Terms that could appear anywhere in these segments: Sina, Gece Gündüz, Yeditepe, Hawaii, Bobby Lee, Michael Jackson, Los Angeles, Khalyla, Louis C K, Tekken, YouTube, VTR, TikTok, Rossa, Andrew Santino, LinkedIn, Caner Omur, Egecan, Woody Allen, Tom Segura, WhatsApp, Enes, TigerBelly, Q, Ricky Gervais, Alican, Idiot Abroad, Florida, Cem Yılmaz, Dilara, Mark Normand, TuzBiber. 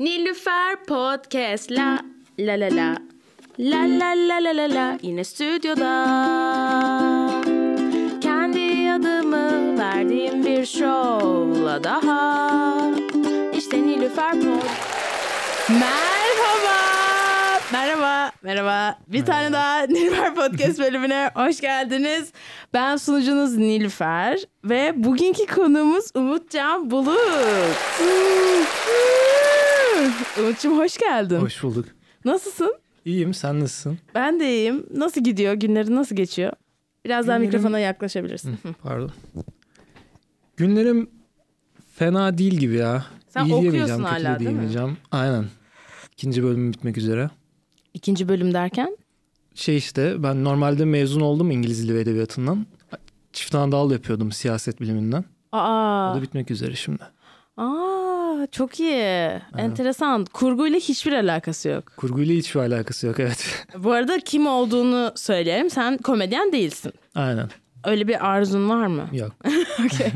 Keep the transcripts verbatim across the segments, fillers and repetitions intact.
Nilüfer Podcast la la la la la la la la la la yine stüdyoda kendi adımı verdiğim bir şovla daha işte Nilüfer Pod. Merhaba. Merhaba, merhaba. Bir merhaba. Tane daha Nilüfer Podcast bölümüne hoş geldiniz. Ben sunucunuz Nilüfer ve bugünkü konuğumuz Umut Can Bulut. Umut'cum hoş geldin. Hoş bulduk. Nasılsın? İyiyim, sen nasılsın? Ben de iyiyim. Nasıl gidiyor, günlerin nasıl geçiyor? Biraz daha günlerim... mikrofona yaklaşabilirsin. Hı, pardon. Günlerim fena değil gibi ya. Sen İyi okuyorsun hala değil mi? Aynen. İkinci bölümüm bitmek üzere. İkinci bölüm derken? Şey işte ben normalde mezun oldum İngiliz Dili ve Edebiyatı'ndan. Çift anadal yapıyordum siyaset biliminden. Aa. O da bitmek üzere şimdi. Aa, çok iyi. Aynen. Enteresan. Kurguyla hiçbir alakası yok. Kurguyla hiçbir alakası yok, evet. Bu arada kim olduğunu söylerim. Sen komedyen değilsin. Aynen. Öyle bir arzun var mı? Yok. Okay.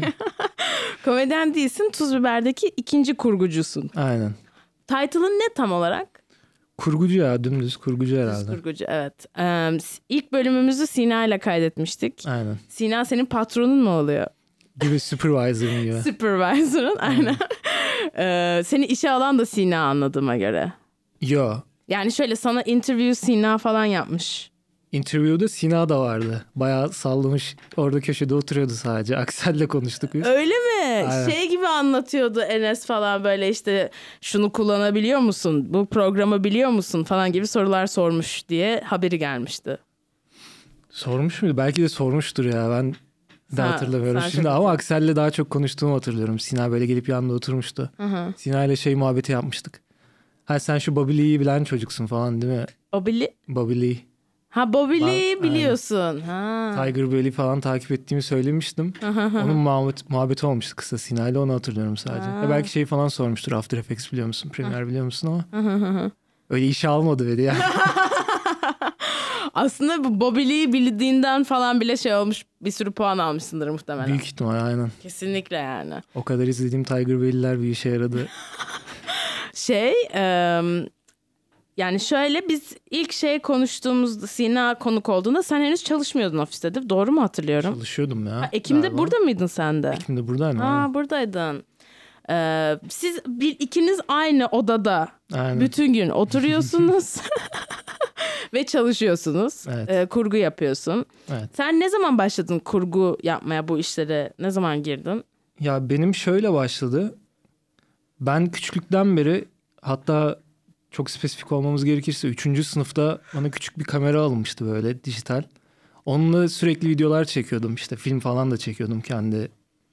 Komedyen değilsin. Tuz Biber'deki ikinci kurgucusun. Aynen. Title'ın ne tam olarak? Kurgucu ya, dümdüz kurgucu herhalde. Dümdüz kurgucu, evet. Ee, ilk bölümümüzü Sina ile kaydetmiştik. Aynen. Sina senin patronun mu oluyor? Gibi, supervisor'ın gibi. Supervisor'ın, aynen. ee, seni işe alan da Sina anladığıma göre. Yo. Yani şöyle sana interview Sina falan yapmış. Interview'da Sina da vardı. Bayağı sallamış. Orada köşede oturuyordu sadece. Aksel'le konuştuk biz. Öyle mi? Aynen. Şey gibi anlatıyordu Enes falan, böyle işte şunu kullanabiliyor musun? Bu programı biliyor musun? Falan gibi sorular sormuş diye haberi gelmişti. Sormuş muydu? Belki de sormuştur ya. Ben de ha, hatırlamıyorum şimdi ama Aksel'le daha çok konuştuğumu hatırlıyorum. Sina böyle gelip yanında oturmuştu. Hı-hı. Sina ile şey muhabbeti yapmıştık. Ha, sen şu Bobby Lee'yi bilen çocuksun falan değil mi? Bobby Lee? Bobby Lee. Ha, Bobby Lee biliyorsun. Ha. TigerBelly falan takip ettiğimi söylemiştim. Onun muhabbet, muhabbeti olmuştu kısa Sina'yla, onu hatırlıyorum sadece. Ha. Belki şey falan sormuştur, After Effects biliyor musun, Premiere biliyor musun ama. Öyle işe almadı beni yani. Aslında bu Bobby Lee'yi bildiğinden falan bile şey olmuş, bir sürü puan almışsındır muhtemelen. Büyük ihtimal, aynen. Kesinlikle yani. O kadar izlediğim TigerBelly'ler bir işe yaradı. şey... Um... Yani şöyle, biz ilk şey konuştuğumuzda, Sina konuk olduğunda sen henüz çalışmıyordun ofiste, değil mi? Doğru mu hatırlıyorum? Çalışıyordum ya. Ha, Ekim'de galiba. Burada mıydın sen de? Ekim'de buradaydım. Aa, buradaydın. Ee, siz bir, ikiniz aynı odada aynen. Bütün gün oturuyorsunuz ve çalışıyorsunuz. Evet. Ee, kurgu yapıyorsun. Evet. Sen ne zaman başladın kurgu yapmaya, bu işlere ne zaman girdin? Ya benim şöyle başladı. Ben küçüklükten beri, hatta çok spesifik olmamız gerekirse üçüncü sınıfta bana küçük bir kamera alınmıştı böyle dijital. Onunla sürekli videolar çekiyordum, işte film falan da çekiyordum kendi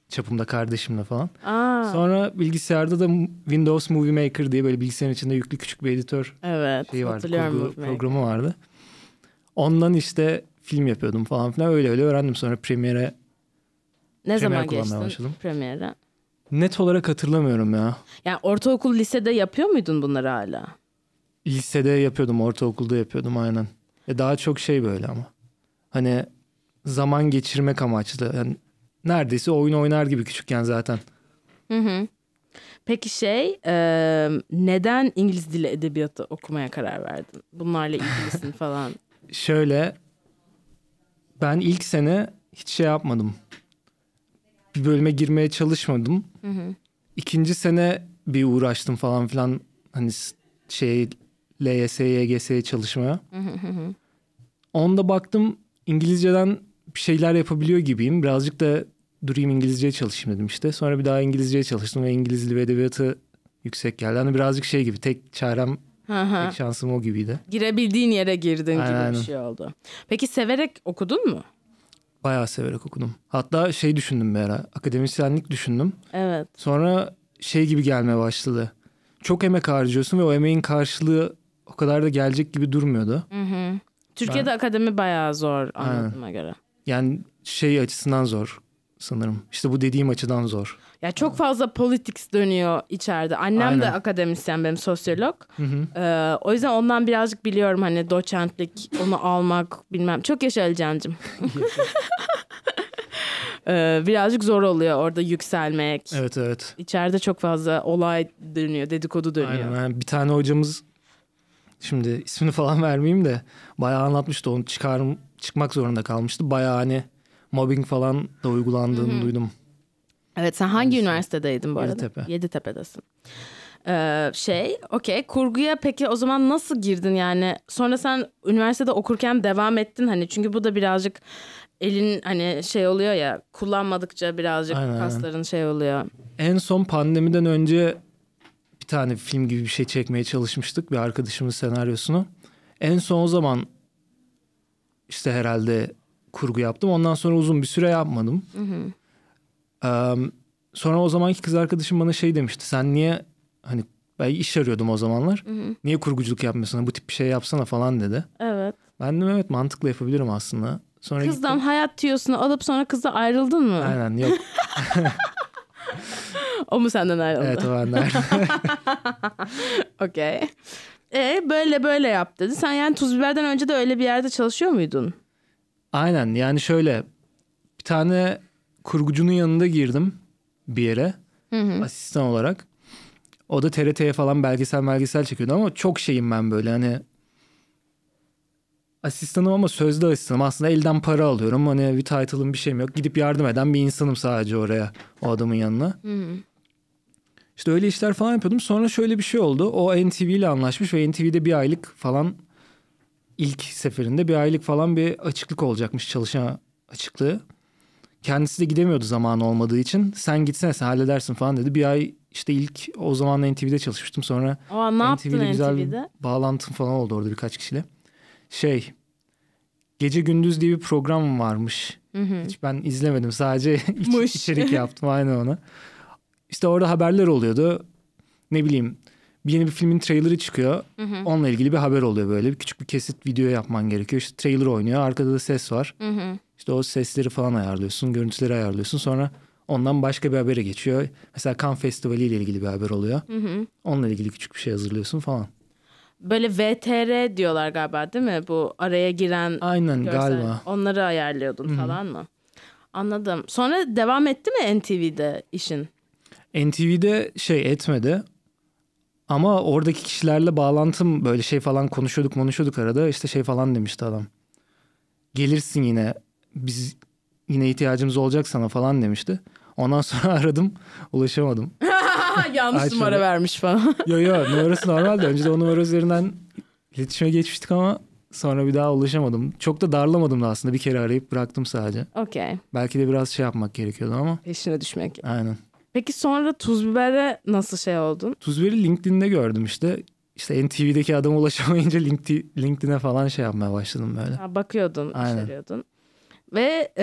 çapımda kardeşimle falan. Aa. Sonra bilgisayarda da Windows Movie Maker diye böyle bilgisayarın içinde yüklü küçük bir editör evet, şeyi vardı, kurgu programı vardı. Ondan işte film yapıyordum falan filan, öyle öyle öğrendim. Sonra Premiere ne zaman geçtin Premiere? Net olarak hatırlamıyorum ya. Yani ortaokul, lisede yapıyor muydun bunları hala? Lisede yapıyordum, ortaokulda yapıyordum aynen. E daha çok şey böyle ama. Hani zaman geçirmek amaçlı. Yani neredeyse oyun oynar gibi küçükken zaten. Hı hı. Peki şey, e, neden İngiliz Dili Edebiyatı okumaya karar verdin? Bunlarla ilgilisin falan. Şöyle, ben ilk sene hiç şey yapmadım. Bir bölüme girmeye çalışmadım. Hı hı. İkinci sene bir uğraştım falan filan. Hani şey... L Y S, Y G S'ye çalışmaya. Hı hı hı. Onda baktım İngilizceden bir şeyler yapabiliyor gibiyim. Birazcık da durayım İngilizceye çalışayım dedim işte. Sonra bir daha İngilizceye çalıştım ve İngiliz Dili ve Edebiyatı yüksek geldi. Hani birazcık şey gibi, tek çarem, hı hı, tek şansım o gibiydi. Girebildiğin yere girdin aynen, gibi bir şey oldu. Peki severek okudun mu? Bayağı severek okudum. Hatta şey düşündüm bir ara. Akademisyenlik düşündüm. Evet. Sonra şey gibi gelmeye başladı. Çok emek harcıyorsun ve o emeğin karşılığı o kadar da gelecek gibi durmuyordu. Hı hı. Türkiye'de ben... akademi bayağı zor anladığıma göre. Yani şey açısından zor sanırım. İşte bu dediğim açıdan zor. Ya çok aynen. Fazla politics dönüyor içeride. Annem aynen. de akademisyen, benim sosyolog. Hı hı. Ee, o yüzden ondan birazcık biliyorum, hani doçentlik, onu almak bilmem. Çok yaşa Ali Can'cığım. Ee, birazcık zor oluyor orada yükselmek. Evet evet. İçeride çok fazla olay dönüyor, dedikodu dönüyor. Aynen, yani bir tane hocamız, şimdi ismini falan vermeyeyim de, bayağı anlatmıştı, onu çıkar, çıkmak zorunda kalmıştı. Bayağı hani mobbing falan da uygulandığını Hı-hı. duydum. Evet, sen hangi Neyse. üniversitedeydin bu arada? Yeditepe. Yeditepe'desin. Ee, şey, okey. Kurguya peki o zaman nasıl girdin yani? Sonra sen üniversitede okurken devam ettin hani. Çünkü bu da birazcık elin hani şey oluyor ya, kullanmadıkça birazcık Aynen. kasların şey oluyor. En son pandemiden önce bir tane film gibi bir şey çekmeye çalışmıştık. Bir arkadaşımın senaryosunu. En son o zaman işte herhalde kurgu yaptım. Ondan sonra uzun bir süre yapmadım. Hı hı. Sonra o zamanki kız arkadaşım bana şey demişti. Sen niye hani, ben iş arıyordum o zamanlar. Hı hı. Niye kurguculuk yapmıyorsun? Bu tip bir şey yapsana falan dedi. Evet. Ben de evet, mantıklı yapabilirim aslında. Sonra kızdan gittim, hayat tüyosunu alıp sonra kızla ayrıldın mı? Aynen, yok. O mu senden ayrıldı? Evet, o benden ayrıldı. Okey. E, böyle böyle yap dedi. Sen yani Tuz Biber'den önce de öyle bir yerde çalışıyor muydun? Aynen, yani şöyle bir tane kurgucunun yanında girdim bir yere, hı hı, asistan olarak. O da T R T'ye falan belgesel belgesel çekiyordu ama çok şeyim ben böyle hani, asistanım ama sözde asistanım. Aslında elden para alıyorum. Hani bir title'ım, bir şeyim yok. Gidip yardım eden bir insanım sadece oraya, o adamın yanına. Hı hı. İşte öyle işler falan yapıyordum. Sonra şöyle bir şey oldu. O N T V ile anlaşmış ve N T V'de bir aylık falan, ilk seferinde bir aylık falan bir açıklık olacakmış, çalışan açıklığı. Kendisi de gidemiyordu zamanı olmadığı için. Sen gitsene, sen halledersin falan dedi. Bir ay işte ilk o zaman N T V'de çalışmıştım. Sonra Aa, ne N T V'de güzel bir bağlantım falan oldu orada birkaç kişiyle. Şey, Gece Gündüz diye bir program varmış. Hı hı. Hiç ben izlemedim. Sadece iç, içerik yaptım aynı ona. İşte orada haberler oluyordu. Ne bileyim, yeni bir filmin trailer'ı çıkıyor. Hı hı. Onunla ilgili bir haber oluyor böyle. Küçük bir kesit video yapman gerekiyor. İşte trailer oynuyor. Arkada da ses var. Hı hı. İşte o sesleri falan ayarlıyorsun. Görüntüleri ayarlıyorsun. Sonra ondan başka bir habere geçiyor. Mesela Cannes Festivali ile ilgili bir haber oluyor. Hı hı. Onunla ilgili küçük bir şey hazırlıyorsun falan. Böyle V T R diyorlar galiba, değil mi? Bu araya giren Aynen, görsel. Galiba. Onları ayarlıyordun Hı-hı. falan mı? Anladım. Sonra devam etti mi N T V'de işin? N T V'de şey etmedi. Ama oradaki kişilerle bağlantım, böyle şey falan konuşuyorduk konuşuyorduk arada. İşte şey falan demişti adam. Gelirsin yine, biz yine ihtiyacımız olacak sana falan demişti. Ondan sonra aradım, ulaşamadım. Yanlış Ayşe numara vermiş falan. Yo yo, numarası normaldi. Önce de o numara üzerinden iletişime geçmiştik ama sonra bir daha ulaşamadım. Çok da darlamadım da aslında, bir kere arayıp bıraktım sadece. Okey. Belki de biraz şey yapmak gerekiyordu ama. Peşine düşmek. Aynen. Peki sonra Tuz Biber'e nasıl şey oldun? Tuz Biber'i LinkedIn'de gördüm işte. İşte N T V'deki adama ulaşamayınca LinkedIn'e falan şey yapmaya başladım böyle. Ha, bakıyordun, işarıyordun. Ve E,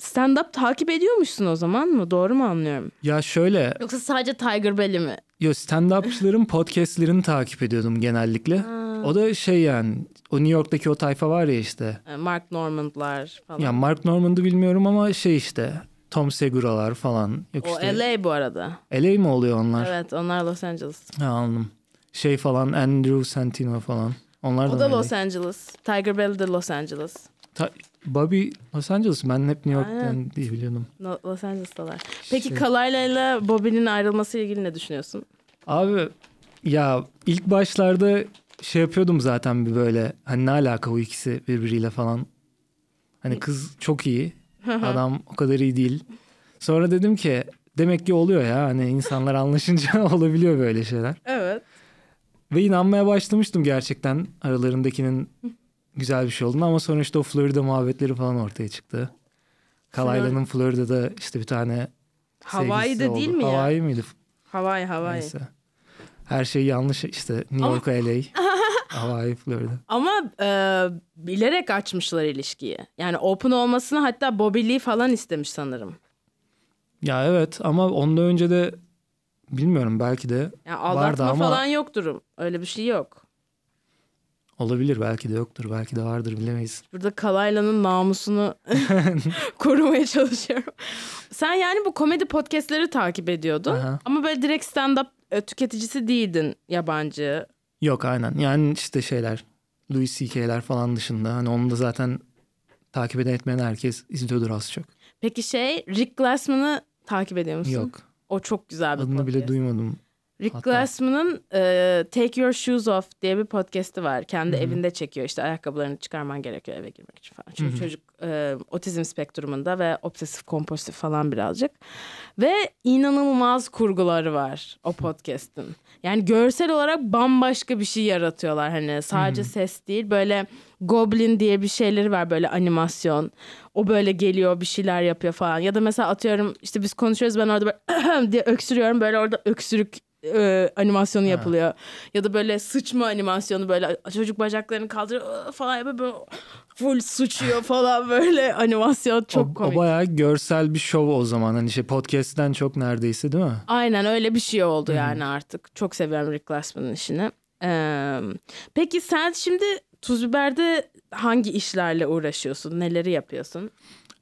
stand-up takip ediyormuşsun o zaman mı? Doğru mu anlıyorum? Ya şöyle, yoksa sadece TigerBelly mi? Yok, stand-upçıların podcastlerini takip ediyordum genellikle. Ha. O da şey yani, o New York'taki o tayfa var ya işte. Mark Normand'lar falan. Ya Mark Normand'ı bilmiyorum ama şey işte, Tom Segura'lar falan. Yok o işte, L A bu arada. L A mi oluyor onlar? Evet, onlar Los Angeles. Ha, anladım. Şey falan, Andrew Santino falan. Onlar o da, da Los Angeles. TigerBelly de Los Angeles. Ta- Bobby Los Angeles, ben hep New York'tan diye biliyordum. No, Los Angeles'talar. Peki şey, Khalyla ile Bobby'nin ayrılması ile ilgili ne düşünüyorsun? Abi ya ilk başlarda şey yapıyordum zaten, bir böyle hani ne alaka bu ikisi birbiriyle falan. Hani kız çok iyi, adam o kadar iyi değil. Sonra dedim ki demek ki oluyor ya, hani insanlar anlaşınca olabiliyor böyle şeyler. Evet. Ve inanmaya başlamıştım gerçekten aralarındakinin güzel bir şey oldu ama sonra işte o Florida muhabbetleri falan ortaya çıktı. Khalayla'nın Florida'da işte bir tane Hawaii'de oldu. Değil mi ya? Hawaii miydi? Hawaii, Hawaii. Neyse. Her şey yanlış işte. New York, ama L A, Hawaii, Florida. Ama e, bilerek açmışlar ilişkiyi. Yani open olmasını hatta Bobby Lee falan istemiş sanırım. Ya evet, ama ondan önce de bilmiyorum, belki de yani vardı ama falan yoktur. Öyle bir şey yok. Olabilir, belki de yoktur, belki de vardır, bilemeyiz. Burada Khalayla'nın namusunu korumaya çalışıyorum. Sen yani bu komedi podcastleri takip ediyordun. Aha. Ama böyle direkt stand-up tüketicisi değildin, yabancı. Yok, aynen yani işte şeyler, Louis C K'ler falan dışında, hani onu da zaten takip eden etmeyen herkes izliyordur az çok. Peki şey, Rick Glassman'ı takip ediyor musun? Yok. O çok güzel bir adını podcast. Adını bile duymadım. Rick hatta. Glassman'ın e, Take Your Shoes Off diye bir podcast'i var. Kendi Hı-hı. evinde çekiyor. İşte ayakkabılarını çıkarman gerekiyor eve girmek için falan. Çünkü Hı-hı. çocuk e, otizm spektrumunda ve obsesif kompulsif falan birazcık. Ve inanılmaz kurguları var o podcast'in. Yani görsel olarak bambaşka bir şey yaratıyorlar. Hani sadece Hı-hı. ses değil, böyle Goblin diye bir şeyleri var, böyle animasyon. O böyle geliyor, bir şeyler yapıyor falan. Ya da mesela atıyorum işte biz konuşuyoruz, ben orada böyle diye öksürüyorum. Böyle orada öksürük Ee, animasyonu ha. yapılıyor. Ya da böyle sıçma animasyonu, böyle çocuk bacaklarını kaldırıyor falan yapıyor, böyle full sıçıyor falan, böyle animasyon çok o, komik. O bayağı görsel bir şov o zaman. Hani şey, podcast'ten çok neredeyse, değil mi? Aynen öyle bir şey oldu hmm. yani artık. Çok seviyorum Rick Glassman'ın işini. Ee, peki sen şimdi Tuz Biber'de hangi işlerle uğraşıyorsun? Neleri yapıyorsun?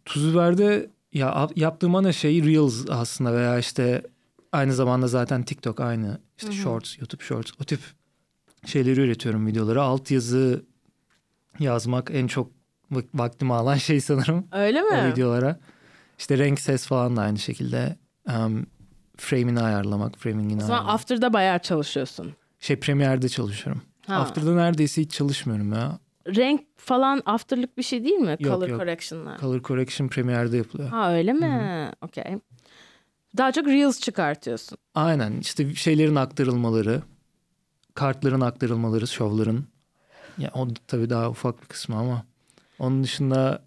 Tuz Biber'de ya, yaptığım ana şey Reels aslında, veya işte aynı zamanda zaten TikTok, aynı işte Hı-hı. Shorts, YouTube Shorts, o tip şeyleri üretiyorum, videoları. Altyazı yazmak en çok vaktimi alan şey sanırım. Öyle mi? O videolara. İşte renk, ses falan da aynı şekilde. Um, framing'ini ayarlamak, framing'ini ayarlamak. O zaman After'da bayağı çalışıyorsun. Şey, Premiere'de çalışıyorum. Ha. After'da neredeyse hiç çalışmıyorum ya. Renk falan After'lık bir şey değil mi? Yok, Color yok. Correction'lar. Color Correction Premiere'de yapılıyor. Ha, öyle mi? Okey. Daha çok Reels çıkartıyorsun. Aynen, işte şeylerin aktarılmaları, kartların aktarılmaları, şovların. Ya o tabii daha ufak bir kısmı ama. Onun dışında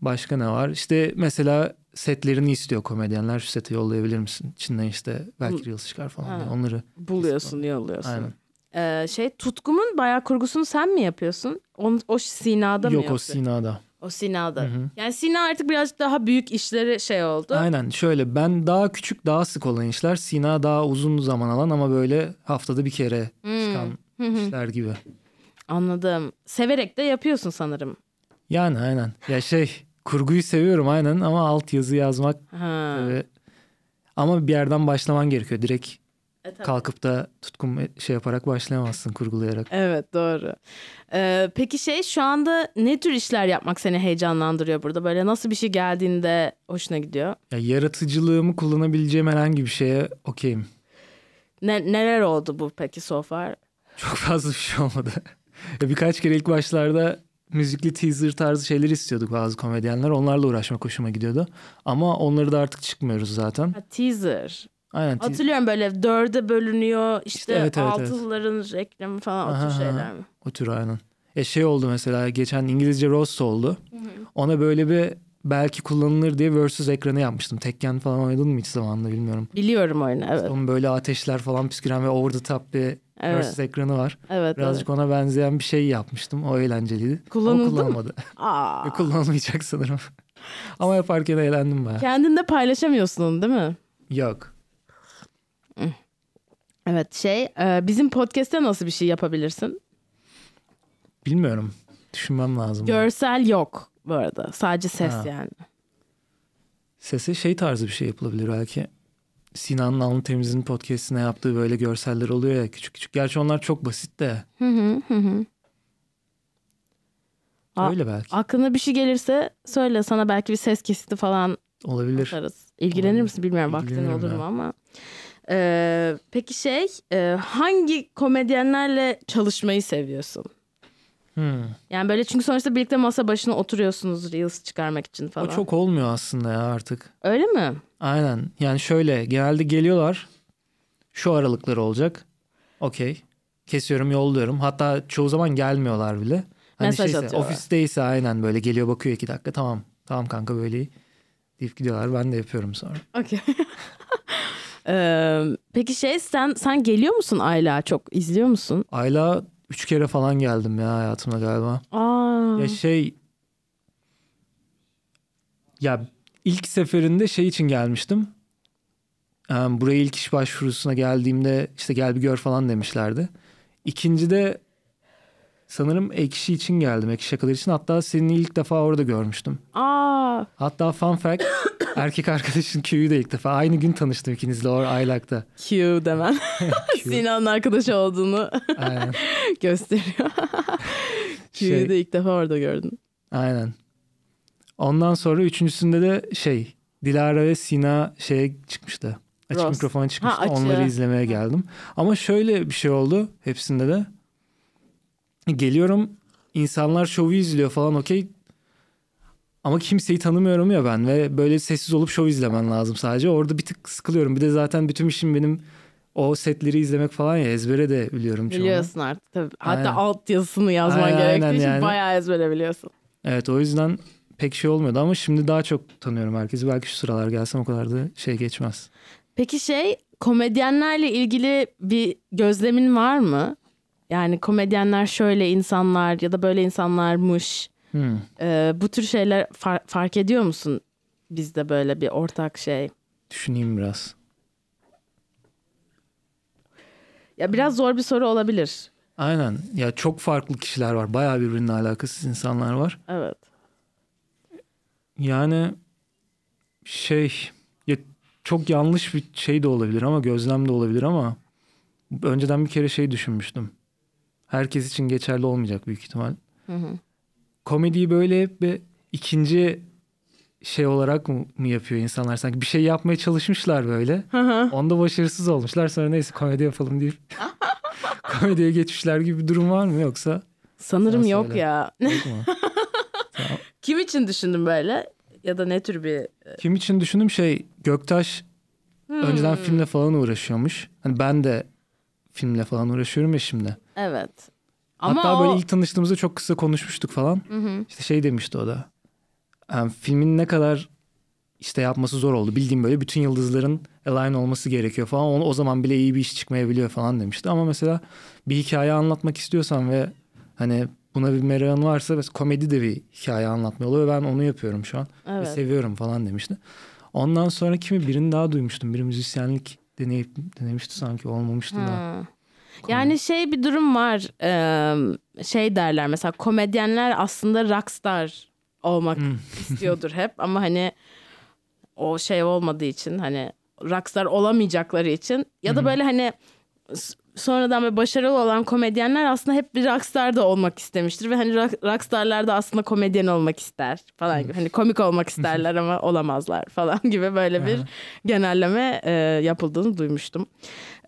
başka ne var? İşte mesela setlerini istiyor komedyenler. Şu seti yollayabilir misin? İçinden işte belki Reels çıkar falan ha. diye onları. Buluyorsun, istiyor. Yolluyorsun. Aynen. Ee, şey, Tutkum'un bayağı kurgusunu sen mi yapıyorsun? Onu, o Sina'da mı Yok yaptı? o Sina'da. O Sina'da. Hı hı. Yani Sina artık birazcık daha büyük işleri şey oldu. Aynen, şöyle ben daha küçük, daha sık olan işler. Sina daha uzun zaman alan ama böyle haftada bir kere hmm. çıkan hı hı. işler gibi. Anladım. Severek de yapıyorsun sanırım. Yani aynen. Ya şey, kurguyu seviyorum aynen ama altyazı yazmak. Tabii. Ama bir yerden başlaman gerekiyor. Direkt e, kalkıp da tutkum şey yaparak başlayamazsın, kurgulayarak. Evet, doğru. Ee, peki şey, şu anda ne tür işler yapmak seni heyecanlandırıyor burada? Böyle nasıl bir şey geldiğinde hoşuna gidiyor? Ya, yaratıcılığımı kullanabileceğim herhangi bir şeye okeyim. Ne, neler oldu bu peki so far? Çok fazla bir şey olmadı. Birkaç kere ilk başlarda müzikli teaser tarzı şeyler istiyorduk bazı komedyenler. Onlarla uğraşmak hoşuma gidiyordu. Ama onları da artık çıkmıyoruz zaten. Ha, teaser. Aynen. Hatırlıyorum, böyle dörde bölünüyor işte, işte evet, evet, altılıların evet. reklamı falan, o tür şeyler mi? O tür aynen. E şey oldu mesela, geçen İngilizce Rossa oldu. Hı hı. Ona böyle bir belki kullanılır diye versus ekranı yapmıştım. Tekken falan oynadın mı hiç zamanında, bilmiyorum. Biliyorum oyunu, evet. İşte onun böyle ateşler falan püsküren ve over the top bir evet. versus ekranı var. Evet, birazcık evet. ona benzeyen bir şey yapmıştım. O eğlenceliydi. Kullanıldı Ama kullanmadı. Aa. Kullanılmayacak sanırım. Ama yaparken eğlendim ben. Kendin de paylaşamıyorsun onu, değil mi? Yok. Evet, şey, bizim podcast'te nasıl bir şey yapabilirsin? Bilmiyorum. Düşünmem lazım. Görsel yani. Yok bu arada. Sadece ses ha. yani. Sese şey tarzı bir şey yapılabilir belki. Sinan'ın Alnı Temiz'in podcast'ine yaptığı böyle görseller oluyor ya, küçük küçük. Gerçi onlar çok basit de. Hı hı hı hı. Öyle belki. Aklına bir şey gelirse söyle, sana belki bir ses kesiti falan olabilir. Atarız. İlgilenir olabilir. Misin bilmiyorum, vaktin olur mu ama. Ee, peki şey, e, hangi komedyenlerle çalışmayı seviyorsun? Hmm. Yani böyle, çünkü sonuçta birlikte masa başına oturuyorsunuz Reels çıkarmak için falan. O çok olmuyor aslında ya artık. Öyle mi? Aynen. Yani şöyle, genelde geliyorlar, şu aralıkları olacak. Okey. Kesiyorum, yolluyorum. Hatta çoğu zaman gelmiyorlar bile. Hani mesaj şeyse, atıyorlar. Ofisteyse aynen böyle geliyor, bakıyor iki dakika. Tamam. Tamam kanka, böyle deyip gidiyorlar. Ben de yapıyorum sonra. Okey. Ee, peki şey, sen sen geliyor musun Ayla, çok izliyor musun? Ayla üç kere falan geldim ya hayatımda galiba. Aa. Ya şey, ya ilk seferinde şey için gelmiştim. Yani buraya ilk iş başvurusuna geldiğimde işte gel bir gör falan demişlerdi. İkinci de sanırım Ekşi için geldim. Ekşi Şakalar için. Hatta seni ilk defa orada görmüştüm. Aa. Hatta fun fact, erkek arkadaşın Q'yu da ilk defa. Aynı gün tanıştım ikinizle or Aylak'ta. Q demen. Sinan'ın arkadaşı olduğunu gösteriyor. Q'yu şey, da ilk defa orada gördün. Aynen. Ondan sonra üçüncüsünde de şey Dilara ve Sina şeye çıkmıştı. Açık Ross. Mikrofon çıkmıştı. Ha, onları izlemeye geldim. Ama şöyle bir şey oldu hepsinde de. Geliyorum, insanlar şovu izliyor falan, okey. Ama kimseyi tanımıyorum ya ben ve böyle sessiz olup şov izlemen lazım sadece. Orada bir tık sıkılıyorum. Bir de zaten bütün işim benim o setleri izlemek falan ya, ezbere de biliyorum çoğunu. Biliyorsun artık tabii. Hatta aynen. Alt yazısını yazman aynen, gerektiği aynen, için yani. Bayağı ezbere biliyorsun. Evet, o yüzden pek şey olmuyordu ama şimdi daha çok tanıyorum herkesi. Belki şu sıralar gelsem o kadar da şey geçmez. Peki şey komedyenlerle ilgili bir gözlemin var mı? Yani komedyenler şöyle insanlar ya da böyle insanlarmış. Hmm. Ee, bu tür şeyler far- fark ediyor musun? Bizde böyle bir ortak şey. Düşüneyim biraz. Ya biraz zor bir soru olabilir. Aynen. Ya çok farklı kişiler var. Bayağı birbirine alakasız insanlar var. Evet. Yani şey ya çok yanlış bir şey de olabilir ama gözlem de olabilir ama önceden bir kere şey düşünmüştüm. Herkes için geçerli olmayacak büyük ihtimal. Hı hı. Komediyi böyle hep bir ikinci şey olarak mı, mı yapıyor insanlar? Sanki bir şey yapmaya çalışmışlar böyle. Hı hı. Onda başarısız olmuşlar. Sonra neyse komedi yapalım deyip komediye geçmişler gibi bir durum var mı yoksa? Sanırım yok öyle. Ya. Yok mu? Tamam. Kim için düşündüm böyle? Ya da ne tür bir... Kim için düşündüm şey Göktaş hmm. önceden filmle falan uğraşıyormuş. Hani ben de filmle falan uğraşıyorum ya şimdi. Evet. Hatta ama böyle o... ilk tanıştığımızda çok kısa konuşmuştuk falan. Hı hı. İşte şey demişti o da. Yani filmin ne kadar işte yapması zor oldu. Bildiğim böyle bütün yıldızların align olması gerekiyor falan. O, o zaman bile iyi bir iş çıkmayabiliyor falan demişti. Ama mesela bir hikaye anlatmak istiyorsan ve hani buna bir merakın varsa komedi de bir hikaye anlatma oluyor. Ve ben onu yapıyorum şu an. Evet. Ve seviyorum falan demişti. Ondan sonra kimi birini daha duymuştum. Bir müzisyenlik deneyip, denemişti sanki olmamıştı hmm. daha. Yani şey bir durum var, ee, şey derler mesela komedyenler aslında rockstar olmak istiyordur hep ama hani o şey olmadığı için hani rockstar olamayacakları için ya da böyle hani sonradan böyle başarılı olan komedyenler aslında hep bir rockstar da olmak istemiştir ve hani rockstarlar da aslında komedyen olmak ister falan gibi hani komik olmak isterler ama olamazlar falan gibi böyle bir genelleme e, yapıldığını duymuştum.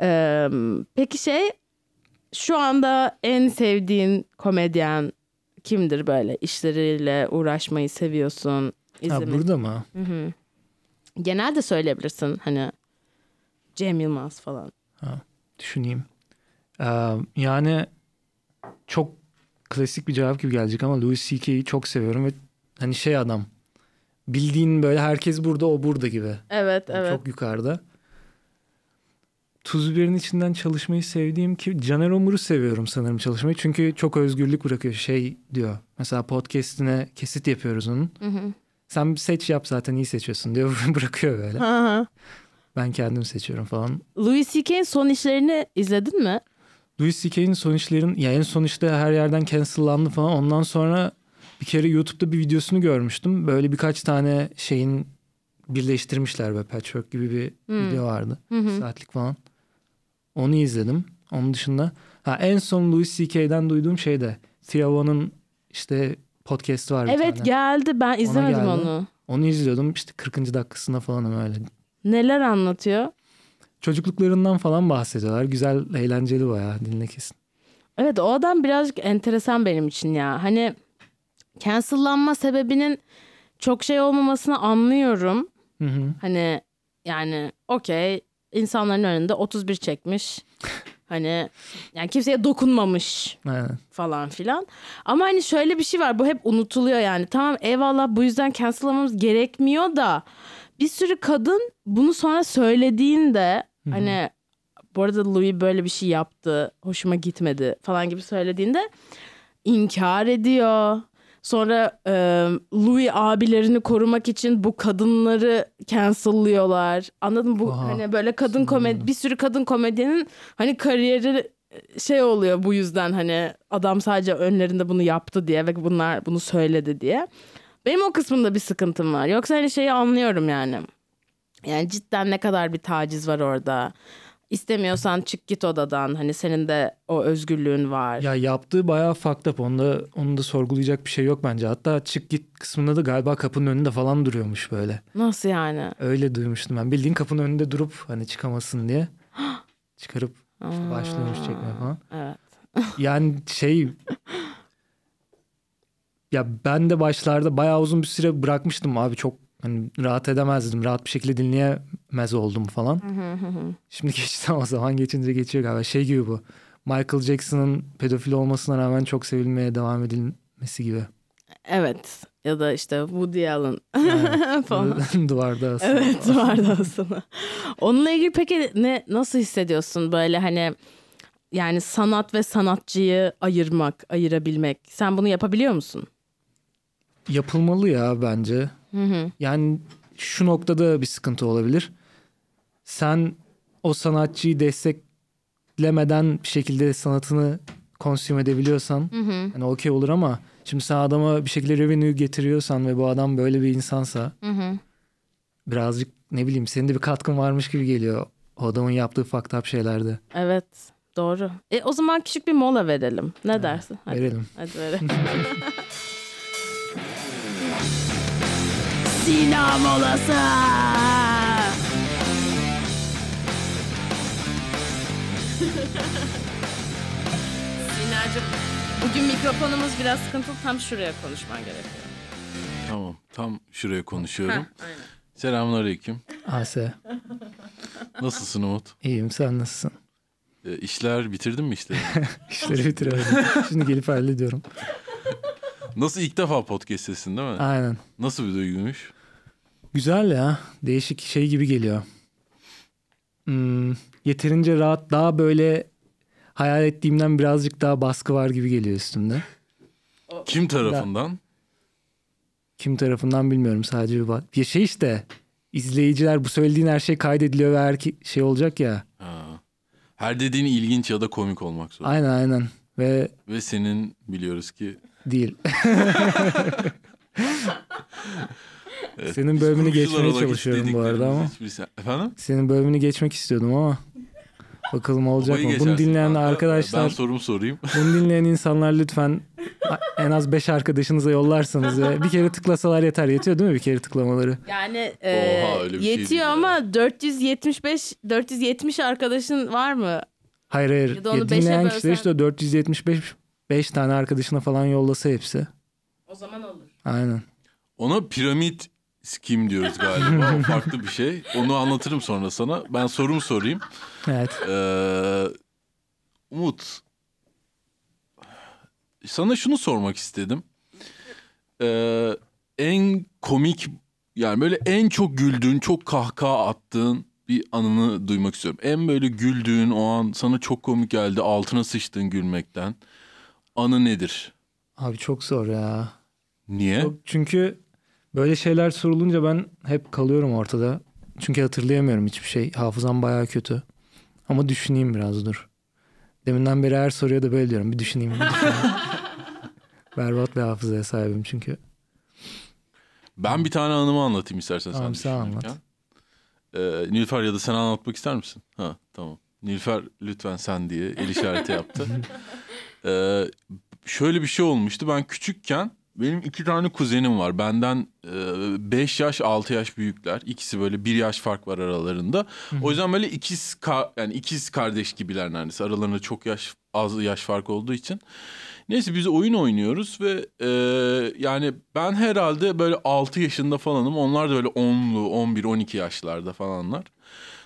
E, peki şey şu anda en sevdiğin komedyen kimdir böyle işleriyle uğraşmayı seviyorsun? Ha, burada mı? Hı-hı. Genelde söyleyebilirsin hani Cem Yılmaz falan. Ha, düşüneyim. Ee, yani çok klasik bir cevap gibi gelecek ama Louis C K'yi çok seviyorum ve hani şey adam bildiğin böyle herkes burada o burada gibi. Evet yani evet. Çok yukarıda. Tuz birin içinden çalışmayı sevdiğim ki Caner Omur'u seviyorum sanırım çalışmayı. Çünkü çok özgürlük bırakıyor. Şey diyor. Mesela podcast'ine kesit yapıyoruz onun. Hı hı. Sen bir seç yap zaten iyi seçiyorsun diyor. Bırakıyor böyle. Hı hı. Ben kendim seçiyorum falan. Louis C K'nin son işlerini izledin mi? Louis C K'nin son işlerini... Yani en son işte her yerden cancellandı falan. Ondan sonra bir kere YouTube'da bir videosunu görmüştüm. Böyle birkaç tane şeyin birleştirmişler böyle patchwork gibi bir hmm. video vardı. Hı hı. Saatlik falan. Onu izledim. Onun dışında... Ha, en son Louis C K'den duyduğum şey de... Tirava'nın işte podcast'ı var bir evet, tane. Evet geldi. Ben izlemedim geldi. onu. Onu izliyordum. İşte kırkıncı dakikasında falan öyle... Neler anlatıyor? Çocukluklarından falan bahsediyorlar. Güzel, eğlenceli bayağı dinle kesin. Evet o adam birazcık enteresan benim için ya. Hani cancellanma sebebinin çok şey olmamasını anlıyorum. Hı hı. Hani yani okey insanların önünde otuz bir çekmiş. Hani yani kimseye dokunmamış aynen. falan filan. Ama hani şöyle bir şey var bu hep unutuluyor yani. Tamam eyvallah bu yüzden cancellamamız gerekmiyor da... Bir sürü kadın bunu sonra söylediğinde hmm. hani bu arada Louis böyle bir şey yaptı, hoşuma gitmedi falan gibi söylediğinde inkar ediyor. Sonra e, Louis abilerini korumak için bu kadınları cancel'lıyorlar. Anladın mı? Bu aha, hani böyle kadın komedi bir sürü kadın komedyenin hani kariyeri şey oluyor bu yüzden hani adam sadece önlerinde bunu yaptı diye ve bunlar bunu söyledi diye. Benim o kısmında bir sıkıntım var. Yoksa hani şeyi anlıyorum yani. Yani cidden ne kadar bir taciz var orada. İstemiyorsan çık git odadan. Hani senin de o özgürlüğün var. Ya yaptığı bayağı fucked up. Onu da, onu da sorgulayacak bir şey yok bence. Hatta çık git kısmında da galiba kapının önünde falan duruyormuş böyle. Nasıl yani? Öyle duymuştum ben. Bildiğin kapının önünde durup hani çıkamasın diye. Çıkarıp işte başlıyormuş çekmeye falan. Evet. Yani şey... Ya ben de başlarda bayağı uzun bir süre bırakmıştım abi. Çok hani rahat edemezdim. Rahat bir şekilde dinleyemez oldum falan. Şimdi geçti ama zaman geçince geçiyor galiba. Şey gibi bu. Michael Jackson'ın pedofil olmasına rağmen çok sevilmeye devam edilmesi gibi. Evet. Ya da işte Woody Allen evet. falan. Duvarda asılı. Evet, duvarda asılı. Onunla ilgili peki ne, nasıl hissediyorsun böyle hani... Yani sanat ve sanatçıyı ayırmak, ayırabilmek. Sen bunu yapabiliyor musun? Yapılmalı ya bence. Hı hı. Yani şu noktada bir sıkıntı olabilir. Sen o sanatçıyı desteklemeden bir şekilde sanatını konsüm edebiliyorsan hı hı. hani okey olur ama şimdi sen adama bir şekilde revenue getiriyorsan ve bu adam böyle bir insansa hı hı. birazcık ne bileyim senin de bir katkın varmış gibi geliyor o adamın yaptığı fucked up şeylerde. Evet. Doğru. E, o zaman küçük bir mola verelim. Ne ha, dersin? Hadi. Verelim. Hadi verelim. Sina molası. Sinacığım, bugün mikrofonumuz biraz sıkıntılı. Tam şuraya konuşman gerekiyor. Tamam, tam şuraya konuşuyorum. Ha, aynen. Selamünaleyküm. Ase. Nasılsın Umut? İyiyim, sen nasılsın? İşler bitirdin mi işleri? İşleri bitiremedim. Şimdi gelip hallediyorum. Nasıl ilk defa podcast sesin değil mi? Aynen. Nasıl bir duyguymuş? Güzel ya. Değişik şey gibi geliyor. Hmm, yeterince rahat, daha böyle hayal ettiğimden birazcık daha baskı var gibi geliyor üstümde. Kim tarafından? Kim tarafından bilmiyorum. Sadece bir bak. Ya şey işte izleyiciler bu söylediğin her şey kaydediliyor ve her şey olacak ya. Ha. Her dediğin ilginç ya da komik olmak zorunda. Aynen aynen. Ve ve senin biliyoruz ki... Değil. Evet, senin bölümünü geçmeye çalışıyorum bu arada ama. Hiçbirisi... Efendim? Senin bölümünü geçmek istiyordum ama... Bakalım olacak mı? Bunu dinleyen ben, arkadaşlar... Ben sorumu sorayım. Bunu dinleyen insanlar lütfen... En az beş arkadaşınıza yollarsanız ve bir kere tıklasalar yeter. Yetiyor değil mi bir kere tıklamaları? Yani e, oha, yetiyor ama ya. dört yüz yetmiş beş dört yüz yetmiş arkadaşın var mı? Hayır hayır. Ya ya dinleyen kişiler işte dört yüz yetmiş beş beş tane arkadaşına falan yollasa hepsi. O zaman olur. Aynen. Ona piramit skim diyoruz galiba. O farklı bir şey. Onu anlatırım sonra sana. Ben sorumu sorayım. Evet. Ee, Umut... Sana şunu sormak istedim. Ee, en komik yani böyle en çok güldüğün, çok kahkaha attığın bir anını duymak istiyorum. En böyle güldüğün o an sana çok komik geldi, altına sıçtığın gülmekten. Anı nedir? Abi çok zor ya. Niye? Çok, çünkü böyle şeyler sorulunca ben hep kalıyorum ortada. Çünkü hatırlayamıyorum hiçbir şey. Hafızam bayağı kötü. Ama düşüneyim biraz dur. Deminden beri her soruya da böyle diyorum. Bir düşüneyim. Bir düşüneyim. Berbat bir hafızaya sahibim çünkü. Ben bir tane anımı anlatayım istersen. Tamam, sen anlat. Ee, Nilüfer ya da sen anlatmak ister misin? Ha, tamam. Nilüfer lütfen sen diye el işareti yaptı. ee, şöyle bir şey olmuştu. Ben küçükken benim iki tane kuzenim var. Benden e, beş yaş altı yaş büyükler. İkisi böyle bir yaş fark var aralarında. Hı-hı. O yüzden böyle ikiz ka- yani ikiz kardeş gibiler neredeyse. Aralarında çok yaş az yaş farkı olduğu için. Neyse biz oyun oynuyoruz ve e, yani ben herhalde böyle altı yaşında falanım. Onlar da böyle onlu, on bir, on iki yaşlarda falanlar.